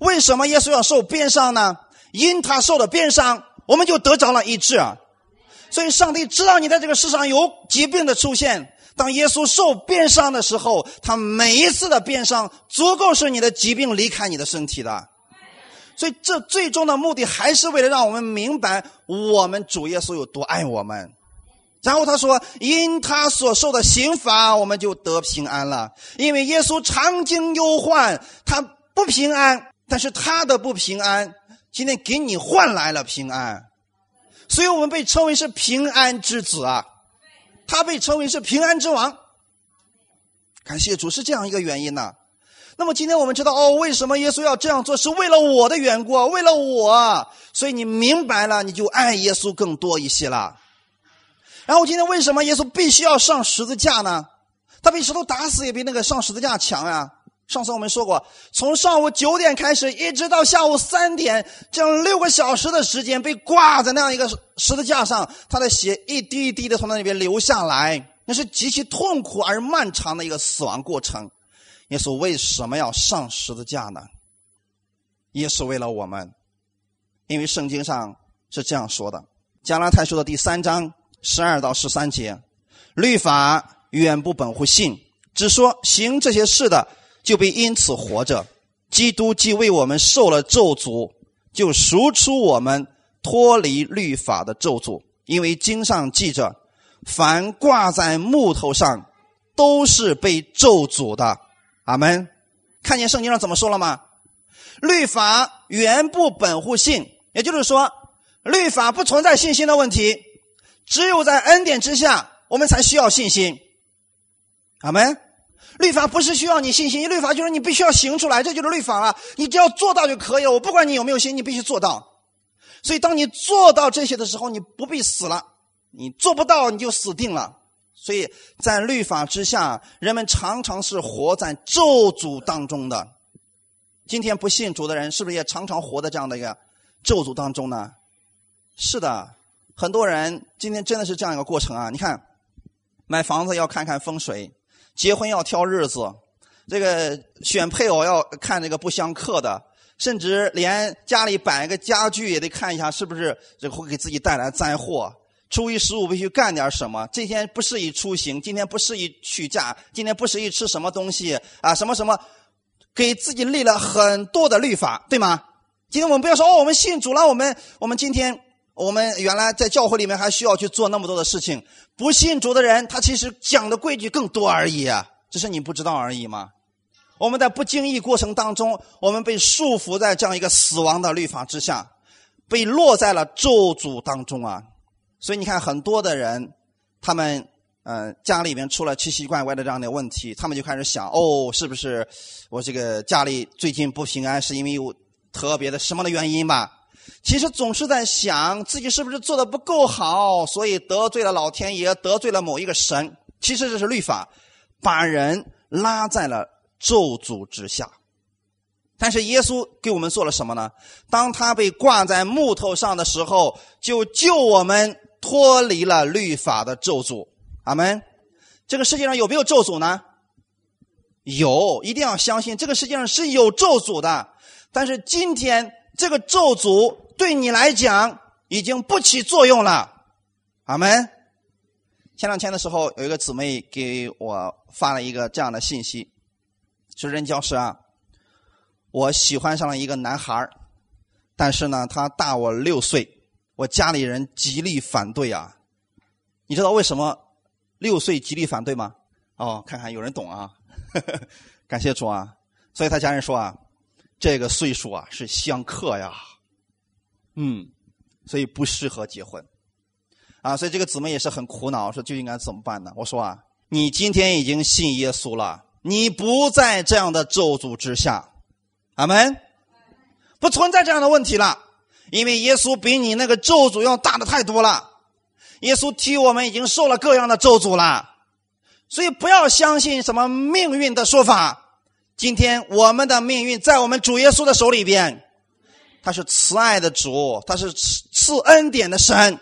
为什么耶稣要受鞭伤呢？因他受了鞭伤，我们就得着了医治啊。所以上帝知道你在这个世上有疾病的出现，当耶稣受鞭伤的时候，他每一次的鞭伤足够使你的疾病离开你的身体的。所以这最终的目的还是为了让我们明白我们主耶稣有多爱我们。然后他说，因他所受的刑罚，我们就得平安了。因为耶稣常经忧患，他不平安，但是他的不平安今天给你换来了平安，所以我们被称为是平安之子啊，他被称为是平安之王。感谢主，是这样一个原因啊。那么今天我们知道哦，为什么耶稣要这样做，是为了我的缘故，为了我，所以你明白了，你就爱耶稣更多一些了。然后今天为什么耶稣必须要上十字架呢？他被石头打死也比那个上十字架强啊。上次我们说过，从上午九点开始，一直到下午三点，这样六个小时的时间被挂在那样一个十字架上，他的血一滴一滴的从那里边流下来，那是极其痛苦而漫长的一个死亡过程。耶稣为什么要上十字架呢？也是为了我们，因为圣经上是这样说的，《加拉太书》的第三章十二到十三节：“律法远不本乎信，只说行这些事的，就必因此活着。基督既为我们受了咒诅，就赎出我们脱离律法的咒诅。因为经上记着，凡挂在木头上都是被咒诅的。”阿们。看见圣经上怎么说了吗？律法原不本乎信，也就是说律法不存在信心的问题，只有在恩典之下我们才需要信心。阿们。律法不是需要你信心，律法就是你必须要行出来，这就是律法了。你只要做到就可以了，我不管你有没有信，你必须做到。所以当你做到这些的时候，你不必死了，你做不到你就死定了。所以在律法之下，人们常常是活在咒诅当中的。今天不信主的人是不是也常常活在这样的一个咒诅当中呢？是的，很多人今天真的是这样一个过程啊。你看，买房子要看看风水，结婚要挑日子，这个选配偶要看这个不相克的，甚至连家里摆个家具也得看一下是不是这会给自己带来灾祸。初一十五必须干点什么，今天不适宜出行，今天不适宜取假，今天不适宜吃什么东西啊，什么什么，给自己立了很多的律法，对吗？今天我们不要说哦，我们信主了，我们我们今天我们原来在教会里面还需要去做那么多的事情。不信主的人，他其实讲的规矩更多而已啊，只是你不知道而已嘛。我们在不经意过程当中，我们被束缚在这样一个死亡的律法之下，被落在了咒诅当中啊。所以你看很多的人，他们呃家里面出了奇奇怪怪的这样的问题，他们就开始想，哦，是不是我这个家里最近不平安是因为有特别的什么的原因吧。其实总是在想自己是不是做的不够好，所以得罪了老天爷，得罪了某一个神。其实这是律法把人拉在了咒诅之下。但是耶稣给我们做了什么呢？当他被挂在木头上的时候，就救我们脱离了律法的咒诅。阿们。这个世界上有没有咒诅呢？有，一定要相信这个世界上是有咒诅的。但是今天这个咒诅对你来讲已经不起作用了。阿们。前两天的时候，有一个姊妹给我发了一个这样的信息，说任教师啊，我喜欢上了一个男孩，但是呢他大我六岁，我家里人极力反对啊。你知道为什么六岁极力反对吗？哦，看看有人懂啊，呵呵，感谢主啊。所以他家人说啊，这个岁数啊是相克呀，嗯，所以不适合结婚啊。所以这个姊妹也是很苦恼，说究竟应该怎么办呢？我说啊，你今天已经信耶稣了，你不在这样的咒诅之下，阿们，不存在这样的问题了，因为耶稣比你那个咒诅要大的太多了，耶稣替我们已经受了各样的咒诅了。所以不要相信什么命运的说法，今天我们的命运在我们主耶稣的手里边，他是慈爱的主，他是赐恩典的神，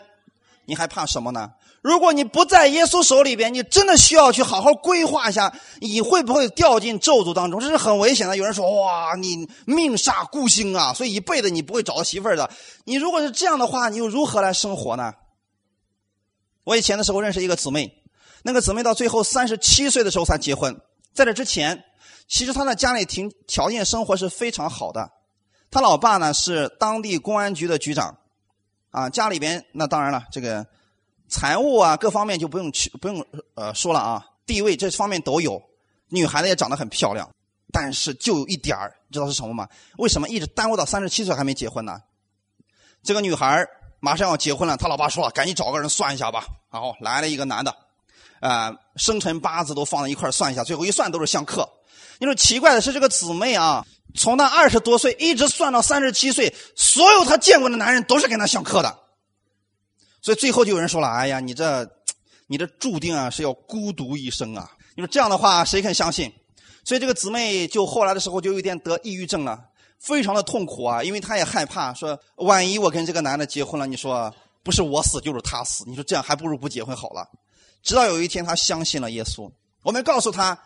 你还怕什么呢？如果你不在耶稣手里边，你真的需要去好好规划一下，你会不会掉进咒诅当中，这是很危险的。有人说，哇，你命煞孤星啊，所以一辈子你不会找到媳妇儿的。你如果是这样的话，你又如何来生活呢？我以前的时候认识一个姊妹，那个姊妹到最后三十七岁的时候才结婚。在这之前，其实她的家里庭条件生活是非常好的，她老爸呢是当地公安局的局长啊，家里边那当然了，这个财务啊各方面就不用去不用呃说了啊，地位这方面都有，女孩子也长得很漂亮。但是就有一点儿，知道是什么吗？为什么一直耽误到三十七岁还没结婚呢？这个女孩马上要结婚了，她老爸说了，赶紧找个人算一下吧。然后来了一个男的，呃生辰八字都放在一块算一下，最后一算都是相克。你说奇怪的是，这个姊妹啊，从她二十多岁一直算到三十七岁，所有她见过的男人都是跟她相克的。所以最后就有人说了，哎呀，你这你这注定啊是要孤独一生啊。你说这样的话谁肯相信？所以这个姊妹就后来的时候就有点得抑郁症了，非常的痛苦啊，因为她也害怕说，万一我跟这个男的结婚了，你说不是我死就是他死，你说这样还不如不结婚好了。直到有一天她相信了耶稣。我们告诉她，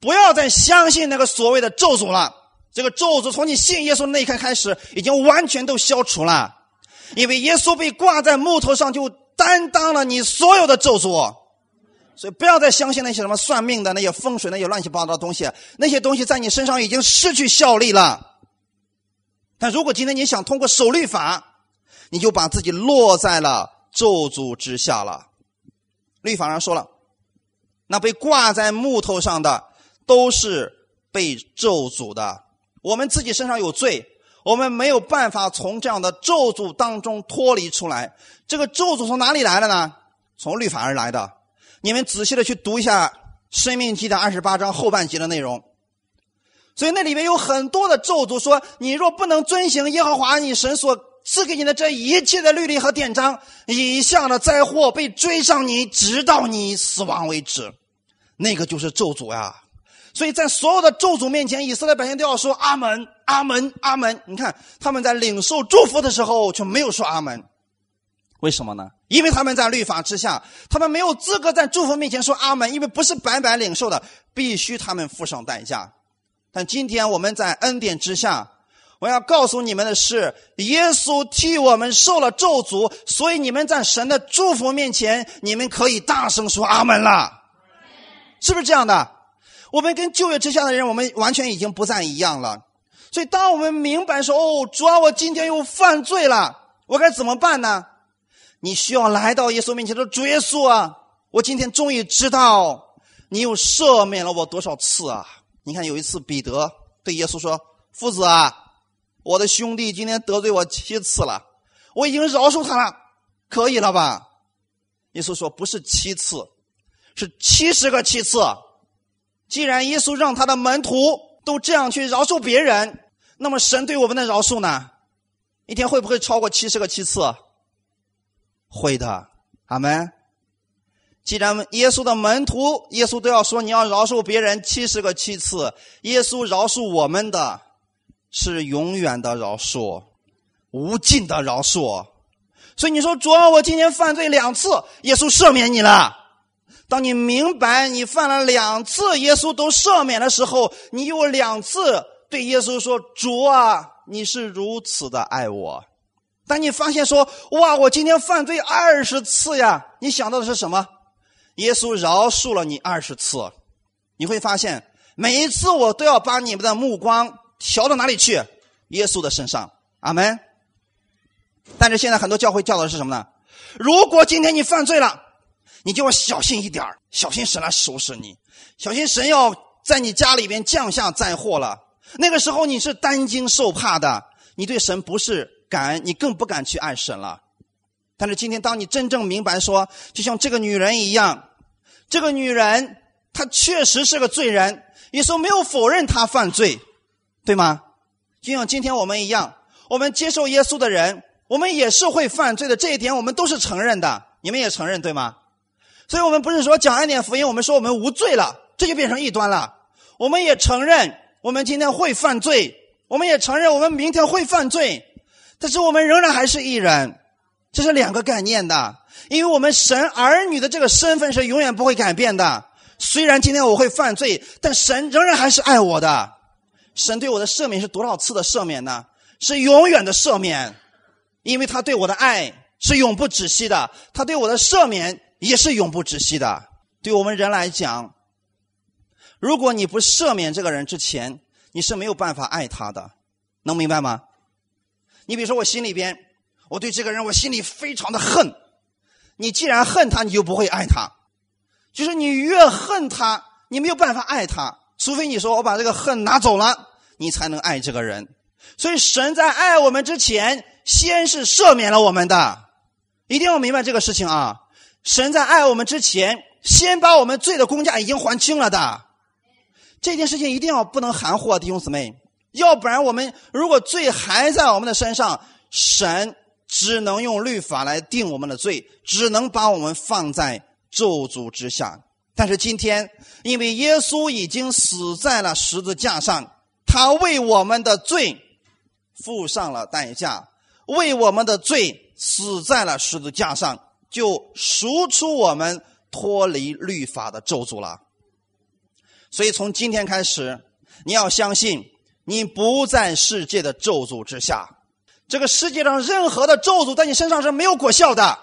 不要再相信那个所谓的咒诅了，这个咒诅从你信耶稣那一刻开始已经完全都消除了，因为耶稣被挂在木头上就担当了你所有的咒诅。所以不要再相信那些什么算命的，那些风水，那些乱七八糟的东西，那些东西在你身上已经失去效力了。但如果今天你想通过守律法，你就把自己落在了咒诅之下了。律法上说了，那被挂在木头上的都是被咒诅的。我们自己身上有罪，我们没有办法从这样的咒诅当中脱离出来。这个咒诅从哪里来的呢？从律法而来的。你们仔细的去读一下申命记的二十八章后半节的内容。所以那里面有很多的咒诅，说你若不能遵行耶和华你神所赐给你的这一切的律例和典章，以下的灾祸被追上你，直到你死亡为止。那个就是咒诅啊。所以在所有的咒诅面前，以色列百姓都要说阿门阿门阿门。你看他们在领受祝福的时候却没有说阿门，为什么呢？因为他们在律法之下，他们没有资格在祝福面前说阿门，因为不是白白领受的，必须他们付上代价。但今天我们在恩典之下，我要告诉你们的是，耶稣替我们受了咒诅，所以你们在神的祝福面前，你们可以大声说阿们了，是不是这样的？我们跟旧约之下的人，我们完全已经不再一样了。所以当我们明白说，哦，主啊，我今天又犯罪了，我该怎么办呢？你需要来到耶稣面前说，主耶稣啊，我今天终于知道你又赦免了我多少次啊！你看有一次彼得对耶稣说，夫子啊，我的兄弟今天得罪我七次了，我已经饶恕他了，可以了吧？耶稣说，不是七次，是七十个七次。既然耶稣让他的门徒都这样去饶恕别人，那么神对我们的饶恕呢？一天会不会超过七十个七次？会的，阿们。既然耶稣的门徒，耶稣都要说你要饶恕别人七十个七次，耶稣饶恕我们的是永远的饶恕，无尽的饶恕。所以你说，主啊，我今天犯罪两次，耶稣赦免你了。当你明白你犯了两次耶稣都赦免的时候，你有两次对耶稣说，主啊，你是如此的爱我。当你发现说，哇，我今天犯罪二十次呀，你想到的是什么？耶稣饶恕了你二十次。你会发现每一次我都要把你们的目光调到哪里去？耶稣的身上。阿们。但是现在很多教会教导的是什么呢？如果今天你犯罪了，你就要小心一点，小心神来收拾你，小心神要在你家里边降下灾祸了。那个时候你是担惊受怕的，你对神不是感恩，你更不敢去爱神了。但是今天当你真正明白说，就像这个女人一样，这个女人她确实是个罪人，耶稣没有否认她犯罪，对吗？就像今天我们一样，我们接受耶稣的人，我们也是会犯罪的，这一点我们都是承认的，你们也承认，对吗？所以我们不是说讲恩典福音，我们说我们无罪了，这就变成异端了。我们也承认我们今天会犯罪，我们也承认我们明天会犯罪，但是我们仍然还是义人，这是两个概念的。因为我们神儿女的这个身份是永远不会改变的，虽然今天我会犯罪，但神仍然还是爱我的。神对我的赦免是多少次的赦免呢？是永远的赦免，因为他对我的爱是永不止息的，他对我的赦免也是永不止息的。对我们人来讲，如果你不赦免这个人之前，你是没有办法爱他的，能明白吗？你比如说我心里边，我对这个人我心里非常的恨，你既然恨他，你就不会爱他，就是你越恨他，你没有办法爱他，除非你说我把这个恨拿走了，你才能爱这个人。所以神在爱我们之前，先是赦免了我们的，一定要明白这个事情啊！神在爱我们之前，先把我们罪的工价已经还清了的，这件事情一定要不能含糊啊，弟兄姊妹，要不然我们如果罪还在我们的身上，神只能用律法来定我们的罪，只能把我们放在咒诅之下。但是今天，因为耶稣已经死在了十字架上，他为我们的罪付上了代价，为我们的罪死在了十字架上，就赎出我们脱离律法的咒诅了。所以从今天开始，你要相信你不在世界的咒诅之下，这个世界上任何的咒诅在你身上是没有果效的。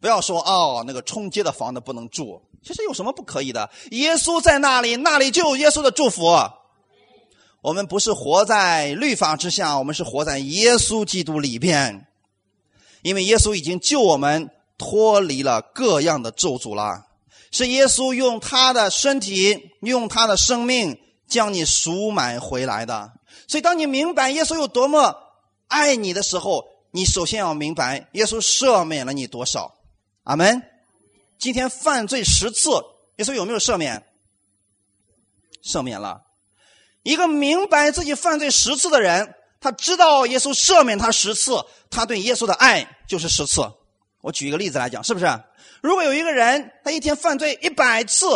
不要说哦，那个冲街的房子不能住，其实有什么不可以的？耶稣在那里，那里就有耶稣的祝福。我们不是活在律法之下，我们是活在耶稣基督里边，因为耶稣已经救我们脱离了各样的咒诅了，是耶稣用他的身体，用他的生命将你赎买回来的。所以当你明白耶稣有多么爱你的时候，你首先要明白耶稣赦免了你多少。阿们。今天犯罪十次，耶稣有没有赦免？赦免了。一个明白自己犯罪十次的人，他知道耶稣赦免他十次，他对耶稣的爱就是十次。我举一个例子来讲，是不是？如果有一个人他一天犯罪一百次，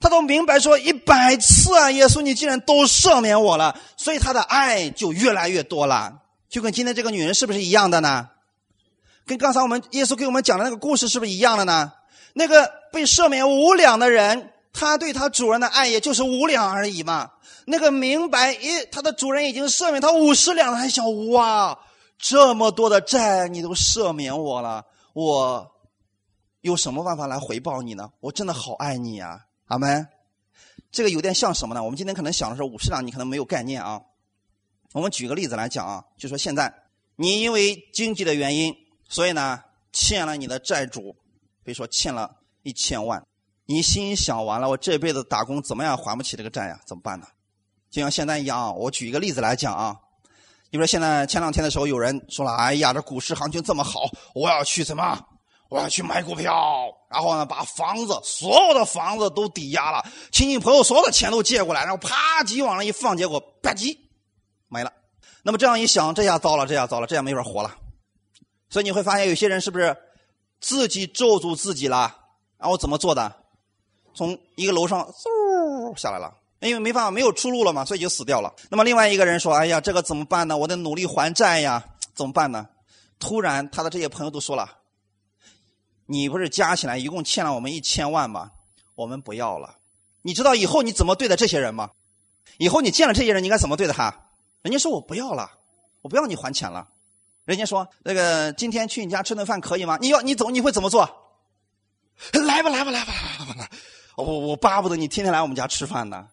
他都明白说一百次啊，耶稣你既然都赦免我了，所以他的爱就越来越多了。就跟今天这个女人是不是一样的呢？跟刚才我们耶稣给我们讲的那个故事是不是一样的呢？那个被赦免五两的人，他对他主人的爱也就是五两而已嘛。那个明白，咦，他的主人已经赦免他五十两了，还想，哇，这么多的债你都赦免我了，我有什么办法来回报你呢？我真的好爱你啊，阿们。这个有点像什么呢？我们今天可能想的是五十两，你可能没有概念啊。我们举个例子来讲啊，就说现在你因为经济的原因，所以呢欠了你的债主，比如说欠了一千万，你心想完了，我这辈子打工怎么样还不起这个债呀、啊？怎么办呢？就像现在一样啊，我举一个例子来讲啊，比如说现在前两天的时候，有人说了，哎呀，这股市行情这么好，我要去什么？我要去买股票，然后呢，把房子所有的房子都抵押了，亲戚朋友所有的钱都借过来，然后啪叽往那一放，结果吧唧没了。那么这样一想，这下糟了，这下糟了，这下没法活了。所以你会发现，有些人是不是自己咒诅自己了？然后怎么做的？从一个楼上嗖下来了，因为没办法，没有出路了嘛，所以就死掉了。那么另外一个人说：“哎呀，这个怎么办呢？我得努力还债呀，怎么办呢？”突然，他的这些朋友都说了。你不是加起来一共欠了我们一千万吗？我们不要了。你知道以后你怎么对待这些人吗？以后你见了这些人，你应该怎么对待他？人家说我不要了，我不要你还钱了。人家说那个今天去你家吃顿饭可以吗？你要你走你会怎么做？来吧来吧来吧来吧来吧！我我巴不得你天天来我们家吃饭呢。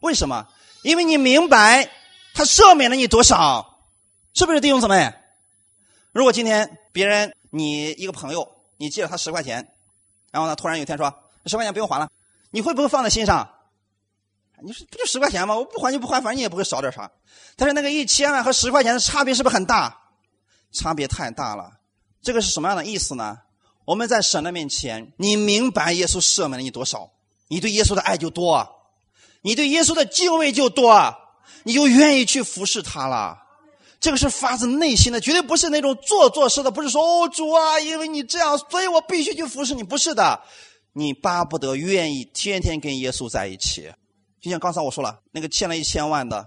为什么？因为你明白他赦免了你多少，是不是弟兄姊妹？如果今天别人你一个朋友。你借了他十块钱，然后呢，突然有一天说十块钱不用还了，你会不会放在心上？你说不就十块钱吗？我不还就不还，反正你也不会少点啥。但是那个一千万和十块钱的差别是不是很大？差别太大了。这个是什么样的意思呢？我们在神的面前，你明白耶稣赦免了你多少，你对耶稣的爱就多，你对耶稣的敬畏就多，你就愿意去服侍他了。这个是发自内心的，绝对不是那种做作式的，不是说哦主啊，因为你这样，所以我必须去服侍你，不是的，你巴不得愿意天天跟耶稣在一起。就像刚才我说了，那个欠了一千万的，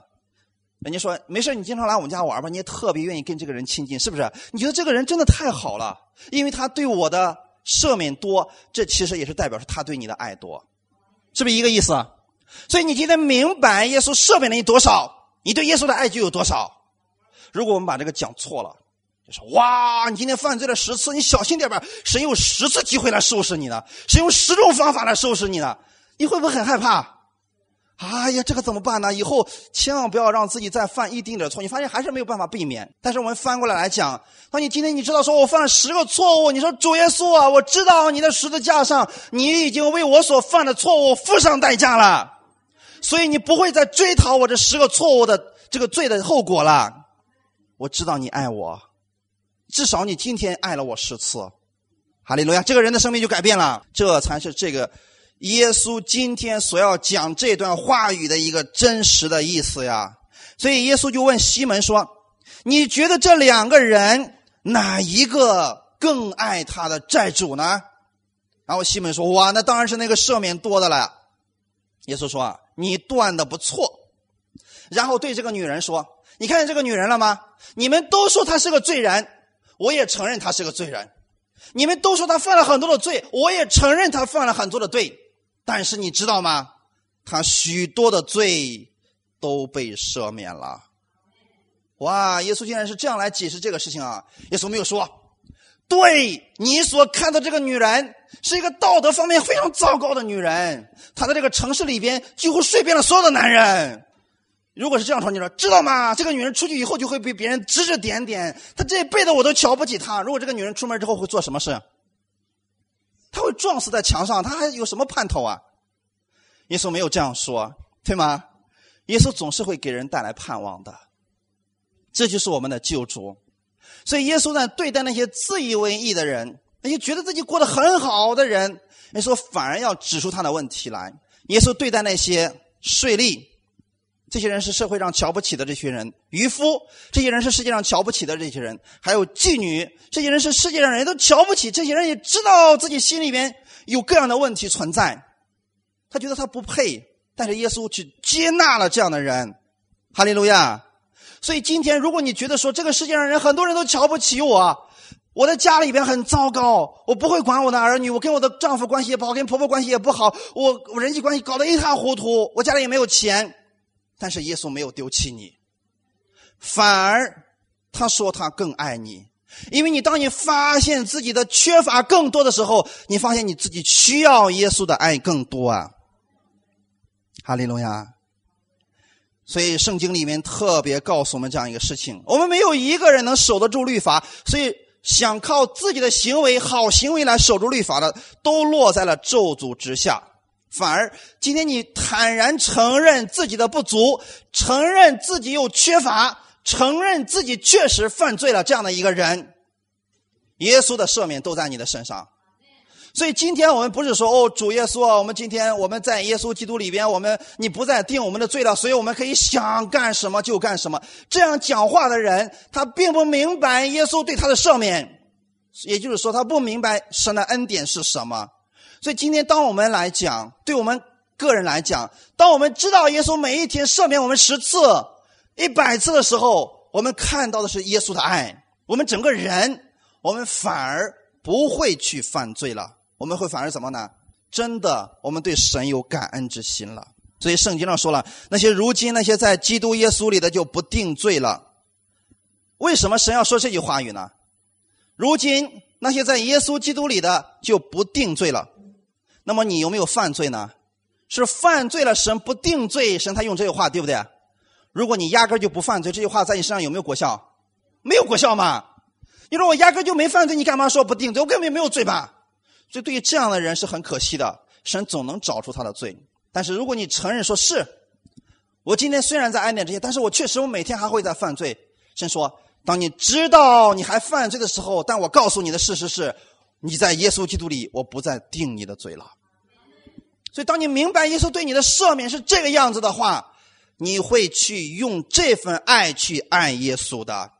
人家说没事，你经常来我们家玩吧，你也特别愿意跟这个人亲近，是不是？你觉得这个人真的太好了，因为他对我的赦免多，这其实也是代表是他对你的爱多，是不是一个意思？所以你今天明白耶稣赦免了你多少，你对耶稣的爱就有多少。如果我们把这个讲错了，就说哇，你今天犯罪了十次，你小心点吧，神用十次机会来收拾你呢，神用十种方法来收拾你呢，你会不会很害怕？哎呀，这个怎么办呢？以后千万不要让自己再犯一丁点错，你发现还是没有办法避免。但是我们翻过来来讲，当你今天你知道说我犯了十个错误，你说主耶稣啊，我知道你的十字架上你已经为我所犯的错误付上代价了，所以你不会再追讨我这十个错误的这个罪的后果了。我知道你爱我，至少你今天爱了我十次，哈利路亚！这个人的生命就改变了，这才是这个耶稣今天所要讲这段话语的一个真实的意思呀。所以耶稣就问西门说：“你觉得这两个人哪一个更爱他的债主呢？”然后西门说：“哇，那当然是那个赦免多的了。”耶稣说：“你断的不错。”然后对这个女人说。你看见这个女人了吗？你们都说她是个罪人，我也承认她是个罪人。你们都说她犯了很多的罪，我也承认她犯了很多的罪。但是你知道吗？她许多的罪都被赦免了。哇，耶稣竟然是这样来解释这个事情啊！耶稣没有说，对，你所看到这个女人是一个道德方面非常糟糕的女人，她在这个城市里边几乎睡遍了所有的男人。如果是这样说，你说知道吗？这个女人出去以后就会被别人指指点点，她这辈子我都瞧不起她。如果这个女人出门之后会做什么事？她会撞死在墙上，她还有什么盼头啊？耶稣没有这样说，对吗？耶稣总是会给人带来盼望的，这就是我们的救主。所以耶稣呢，对待那些自以为义的人，那些觉得自己过得很好的人，耶稣反而要指出他的问题来。耶稣对待那些税吏，这些人是社会上瞧不起的这些人，渔夫，这些人是世界上瞧不起的这些人，还有妓女，这些人是世界上人都瞧不起，这些人也知道自己心里面有各样的问题存在，他觉得他不配，但是耶稣去接纳了这样的人，哈利路亚。所以今天如果你觉得说这个世界上人很多人都瞧不起我，我的家里边很糟糕，我不会管我的儿女，我跟我的丈夫关系也不好，跟婆婆关系也不好，我我人际关系搞得一塌糊涂，我家里也没有钱。但是耶稣没有丢弃你，反而他说他更爱你，因为你当你发现自己的缺乏更多的时候，你发现你自己需要耶稣的爱更多啊！哈利路亚！所以圣经里面特别告诉我们这样一个事情，我们没有一个人能守得住律法，所以想靠自己的行为好行为来守住律法的都落在了咒诅之下。反而今天你坦然承认自己的不足，承认自己有缺乏，承认自己确实犯罪了，这样的一个人，耶稣的赦免都在你的身上。所以今天我们不是说哦，主耶稣啊，我们今天我们在耶稣基督里边，我们你不再定我们的罪了，所以我们可以想干什么就干什么。这样讲话的人，他并不明白耶稣对他的赦免，也就是说他不明白神的恩典是什么。所以今天当我们来讲，对我们个人来讲，当我们知道耶稣每一天赦免我们十次一百次的时候，我们看到的是耶稣的爱，我们整个人我们反而不会去犯罪了，我们会反而怎么呢？真的我们对神有感恩之心了。所以圣经上说了，那些如今那些在基督耶稣里的就不定罪了。为什么神要说这句话语呢？如今那些在耶稣基督里的就不定罪了。那么你有没有犯罪呢？是犯罪了神不定罪，神他用这句话，对不对？如果你压根就不犯罪，这句话在你身上有没有果效？没有果效嘛。你说我压根就没犯罪，你干嘛说不定罪？我根本没有罪吧。所以对于这样的人是很可惜的，神总能找出他的罪。但是如果你承认说，是我今天虽然在爱念这些，但是我确实我每天还会在犯罪，神说当你知道你还犯罪的时候，但我告诉你的事实是你在耶稣基督里我不再定你的罪了。所以当你明白耶稣对你的赦免是这个样子的话，你会去用这份爱去爱耶稣的，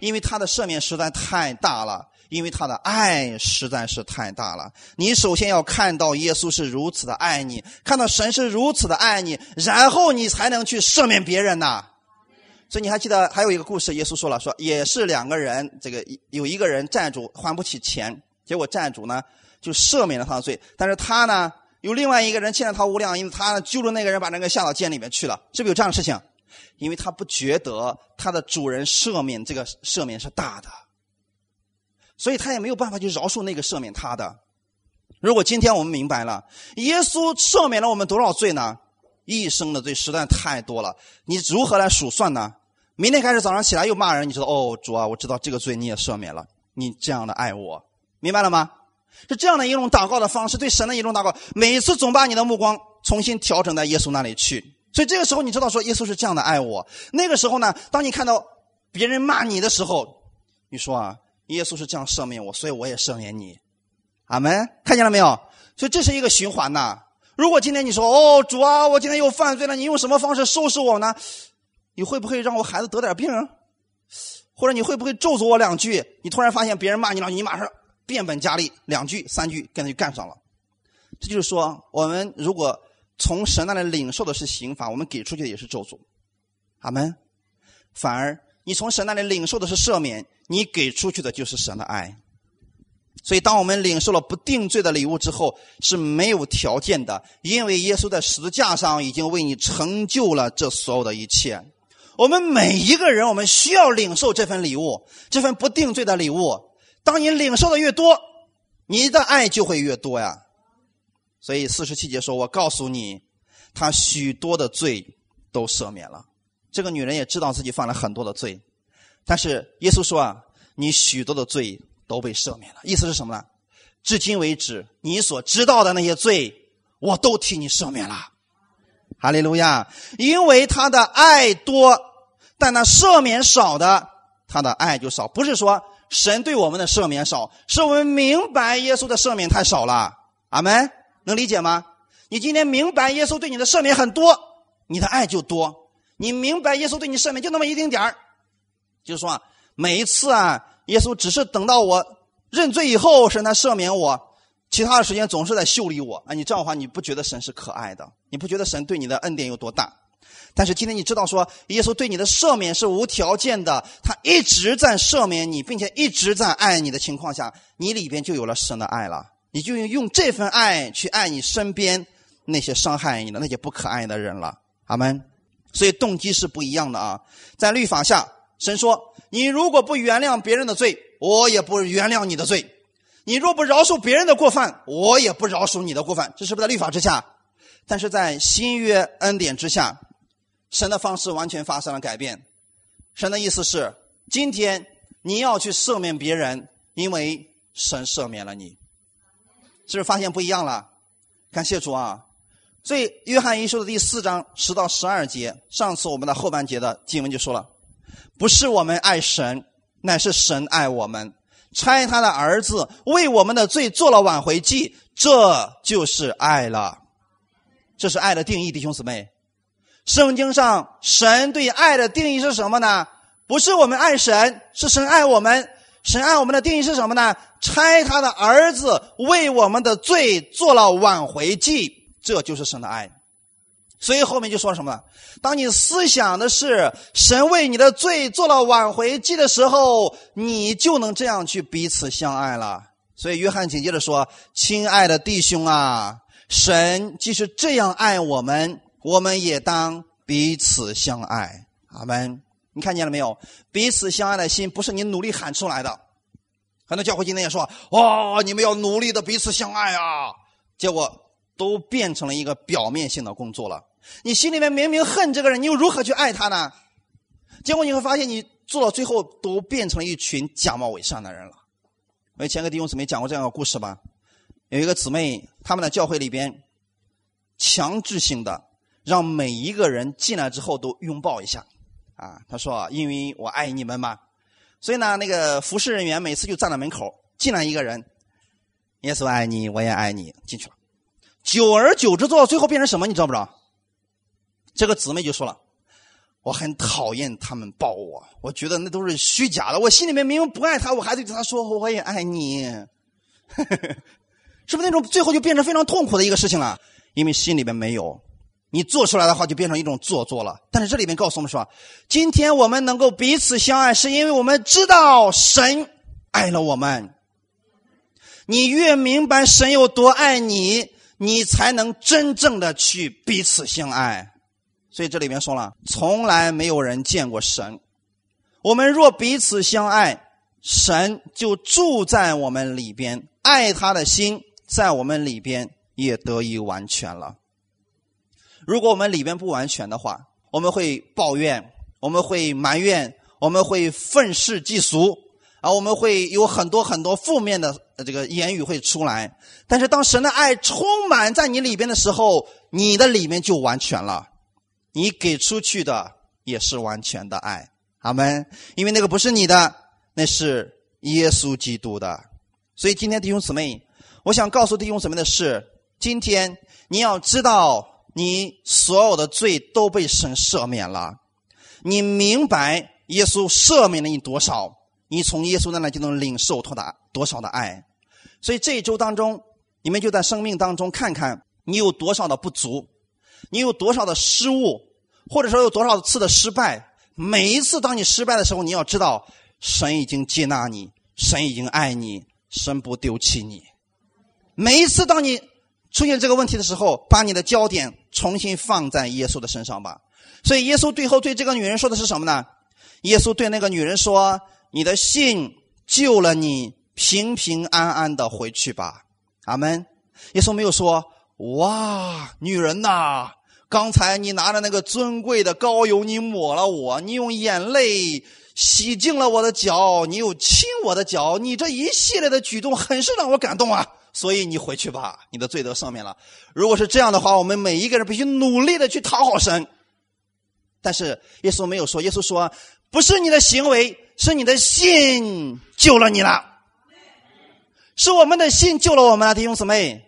因为他的赦免实在太大了，因为他的爱实在是太大了。你首先要看到耶稣是如此的爱你，看到神是如此的爱你，然后你才能去赦免别人呐。所以你还记得还有一个故事，耶稣说了，说也是两个人，这个有一个人债主还不起钱，结果债主呢就赦免了他的罪，但是他呢有另外一个人欠了他无量银子，他揪着那个人把那个下到监里面去了。是不是有这样的事情？因为他不觉得他的主人赦免这个赦免是大的，所以他也没有办法去饶恕那个赦免他的。如果今天我们明白了耶稣赦免了我们多少罪呢？一生的罪实在太多了，你如何来数算呢？明天开始早上起来又骂人，你知道哦，主啊，我知道这个罪你也赦免了，你这样的爱我，明白了吗？是这样的一种祷告的方式，对神的一种祷告，每一次总把你的目光重新调整在耶稣那里去。所以这个时候你知道说耶稣是这样的爱我。那个时候呢，当你看到别人骂你的时候，你说啊，耶稣是这样赦免我，所以我也赦免你。阿们，看见了没有？所以这是一个循环呐。如果今天你说哦，主啊，我今天又犯罪了，你用什么方式收拾我呢？你会不会让我孩子得点病？或者你会不会咒诅我两句？你突然发现别人骂你了，你马上变本加厉，两句三句跟他就干上了。这就是说我们如果从神那里领受的是刑罚，我们给出去的也是咒诅。阿们。反而你从神那里领受的是赦免，你给出去的就是神的爱。所以当我们领受了不定罪的礼物之后，是没有条件的，因为耶稣在十字架上已经为你成就了这所有的一切。我们每一个人我们需要领受这份礼物，这份不定罪的礼物。当你领受的越多，你的爱就会越多呀。所以四十七节说，我告诉你，他许多的罪都赦免了。这个女人也知道自己犯了很多的罪，但是耶稣说啊，你许多的罪都被赦免了。意思是什么呢？至今为止你所知道的那些罪我都替你赦免了。哈利路亚。因为他的爱多，但他赦免少的，他的爱就少。不是说神对我们的赦免少，是我们明白耶稣的赦免太少了。阿们，能理解吗？你今天明白耶稣对你的赦免很多，你的爱就多。你明白耶稣对你赦免就那么一丁点儿，就是说啊，每一次啊，耶稣只是等到我认罪以后，神才赦免我，其他的时间总是在修理我啊。你这样的话，你不觉得神是可爱的？你不觉得神对你的恩典有多大？但是今天你知道说，耶稣对你的赦免是无条件的，他一直在赦免你，并且一直在爱你的情况下，你里边就有了神的爱了，你就用这份爱去爱你身边那些伤害你的、那些不可爱的人了。阿们。所以动机是不一样的啊。在律法下，神说，你如果不原谅别人的罪，我也不原谅你的罪；你若不饶恕别人的过犯，我也不饶恕你的过犯。这是不是在律法之下？但是在新约恩典之下，神的方式完全发生了改变。神的意思是，今天你要去赦免别人，因为神赦免了你。是不是发现不一样了？感谢主啊。所以约翰一书的第四章十到十二节，上次我们的后半节的经文就说了，不是我们爱神，乃是神爱我们，差他的儿子为我们的罪做了挽回祭，这就是爱了。这是爱的定义，弟兄姊妹。圣经上神对爱的定义是什么呢？不是我们爱神，是神爱我们。神爱我们的定义是什么呢？差他的儿子为我们的罪做了挽回祭，这就是神的爱。所以后面就说什么呢？当你思想的是神为你的罪做了挽回祭的时候，你就能这样去彼此相爱了。所以约翰紧接着说，亲爱的弟兄啊，神既是这样爱我们，我们也当彼此相爱。阿们。你看见了没有？彼此相爱的心不是你努力喊出来的。很多教会今天也说，哦，你们要努力的彼此相爱啊，结果都变成了一个表面性的工作了。你心里面明明恨这个人，你又如何去爱他呢？结果你会发现，你做到最后都变成了一群假冒伪善的人了。我以前跟弟兄姊妹讲过这样的故事吧，有一个姊妹，他们的教会里边强制性的让每一个人进来之后都拥抱一下啊，他说，因为我爱你们嘛。所以呢，那个服侍人员每次就站在门口，进来一个人，耶稣爱你，我也爱你，进去了。久而久之，做到最后变成什么你知道不知道？这个姊妹就说了，我很讨厌他们抱我，我觉得那都是虚假的，我心里面明明不爱他，我还得跟他说我也爱你。是不是那种最后就变成非常痛苦的一个事情了？因为心里面没有，你做出来的话就变成一种做作了。但是这里面告诉我们说，今天我们能够彼此相爱，是因为我们知道神爱了我们。你越明白神有多爱你，你才能真正的去彼此相爱。所以这里面说了，从来没有人见过神，我们若彼此相爱，神就住在我们里边，爱他的心在我们里边也得以完全了。如果我们里边不完全的话，我们会抱怨，我们会埋怨，我们会愤世嫉俗啊，我们会有很多很多负面的这个言语会出来。但是当神的爱充满在你里边的时候，你的里面就完全了，你给出去的也是完全的爱。阿们。因为那个不是你的，那是耶稣基督的。所以今天弟兄姊妹，我想告诉弟兄姊妹的是，今天你要知道你所有的罪都被神赦免了，你明白耶稣赦免了你多少，你从耶稣那里就能领受多少的爱。所以这一周当中，你们就在生命当中看看你有多少的不足，你有多少的失误，或者说有多少次的失败。每一次当你失败的时候，你要知道神已经接纳你，神已经爱你，神不丢弃你。每一次当你出现这个问题的时候，把你的焦点重新放在耶稣的身上吧。所以耶稣最后对这个女人说的是什么呢？耶稣对那个女人说，你的信救了你，平平安安的回去吧。阿们。耶稣没有说，哇，女人呐，刚才你拿着那个尊贵的膏油，你抹了我，你用眼泪洗净了我的脚，你又亲我的脚，你这一系列的举动很是让我感动啊，所以你回去吧，你的罪得赦免了。如果是这样的话，我们每一个人必须努力的去讨好神。但是耶稣没有说，耶稣说，不是你的行为，是你的信救了你了，是我们的信救了我们了，弟兄姊妹。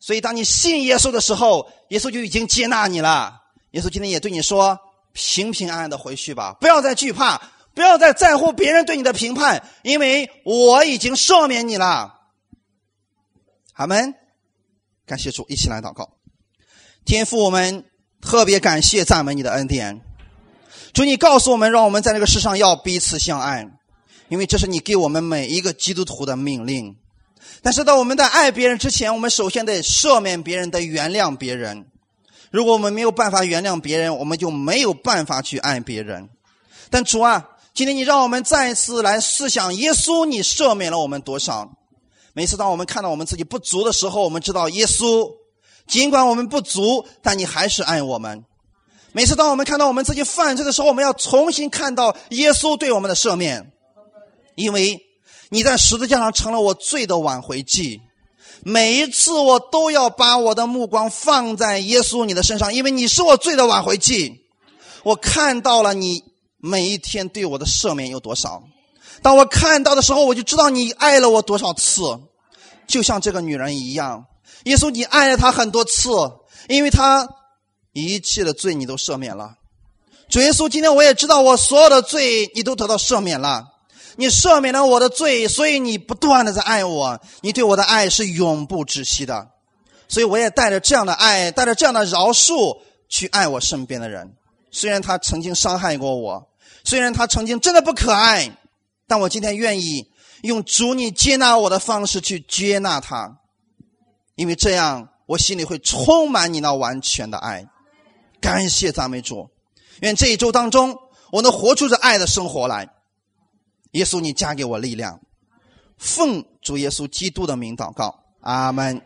所以当你信耶稣的时候，耶稣就已经接纳你了。耶稣今天也对你说，平平安安的回去吧，不要再惧怕，不要再在乎别人对你的评判，因为我已经赦免你了。阿们。感谢主，一起来祷告。天父，我们特别感谢赞美你的恩典。主，你告诉我们，让我们在这个世上要彼此相爱，因为这是你给我们每一个基督徒的命令。但是当我们在爱别人之前，我们首先得赦免别人，得原谅别人。如果我们没有办法原谅别人，我们就没有办法去爱别人。但主啊，今天你让我们再次来思想，耶稣你赦免了我们多少。每次当我们看到我们自己不足的时候，我们知道耶稣尽管我们不足，但你还是爱我们。每次当我们看到我们自己犯罪的时候，我们要重新看到耶稣对我们的赦免，因为你在十字架上成了我罪的挽回祭。每一次我都要把我的目光放在耶稣你的身上，因为你是我罪的挽回祭。我看到了你每一天对我的赦免有多少，当我看到的时候，我就知道你爱了我多少次。就像这个女人一样，耶稣你爱了她很多次，因为她一切的罪你都赦免了。主耶稣，今天我也知道我所有的罪你都得到赦免了，你赦免了我的罪，所以你不断的在爱我，你对我的爱是永不止息的。所以我也带着这样的爱，带着这样的饶恕去爱我身边的人。虽然他曾经伤害过我，虽然他曾经真的不可爱，但我今天愿意用主你接纳我的方式去接纳他，因为这样我心里会充满你那完全的爱。感谢赞美主，愿这一周当中我能活出这爱的生活来。耶稣你加给我力量，奉主耶稣基督的名祷告，阿们。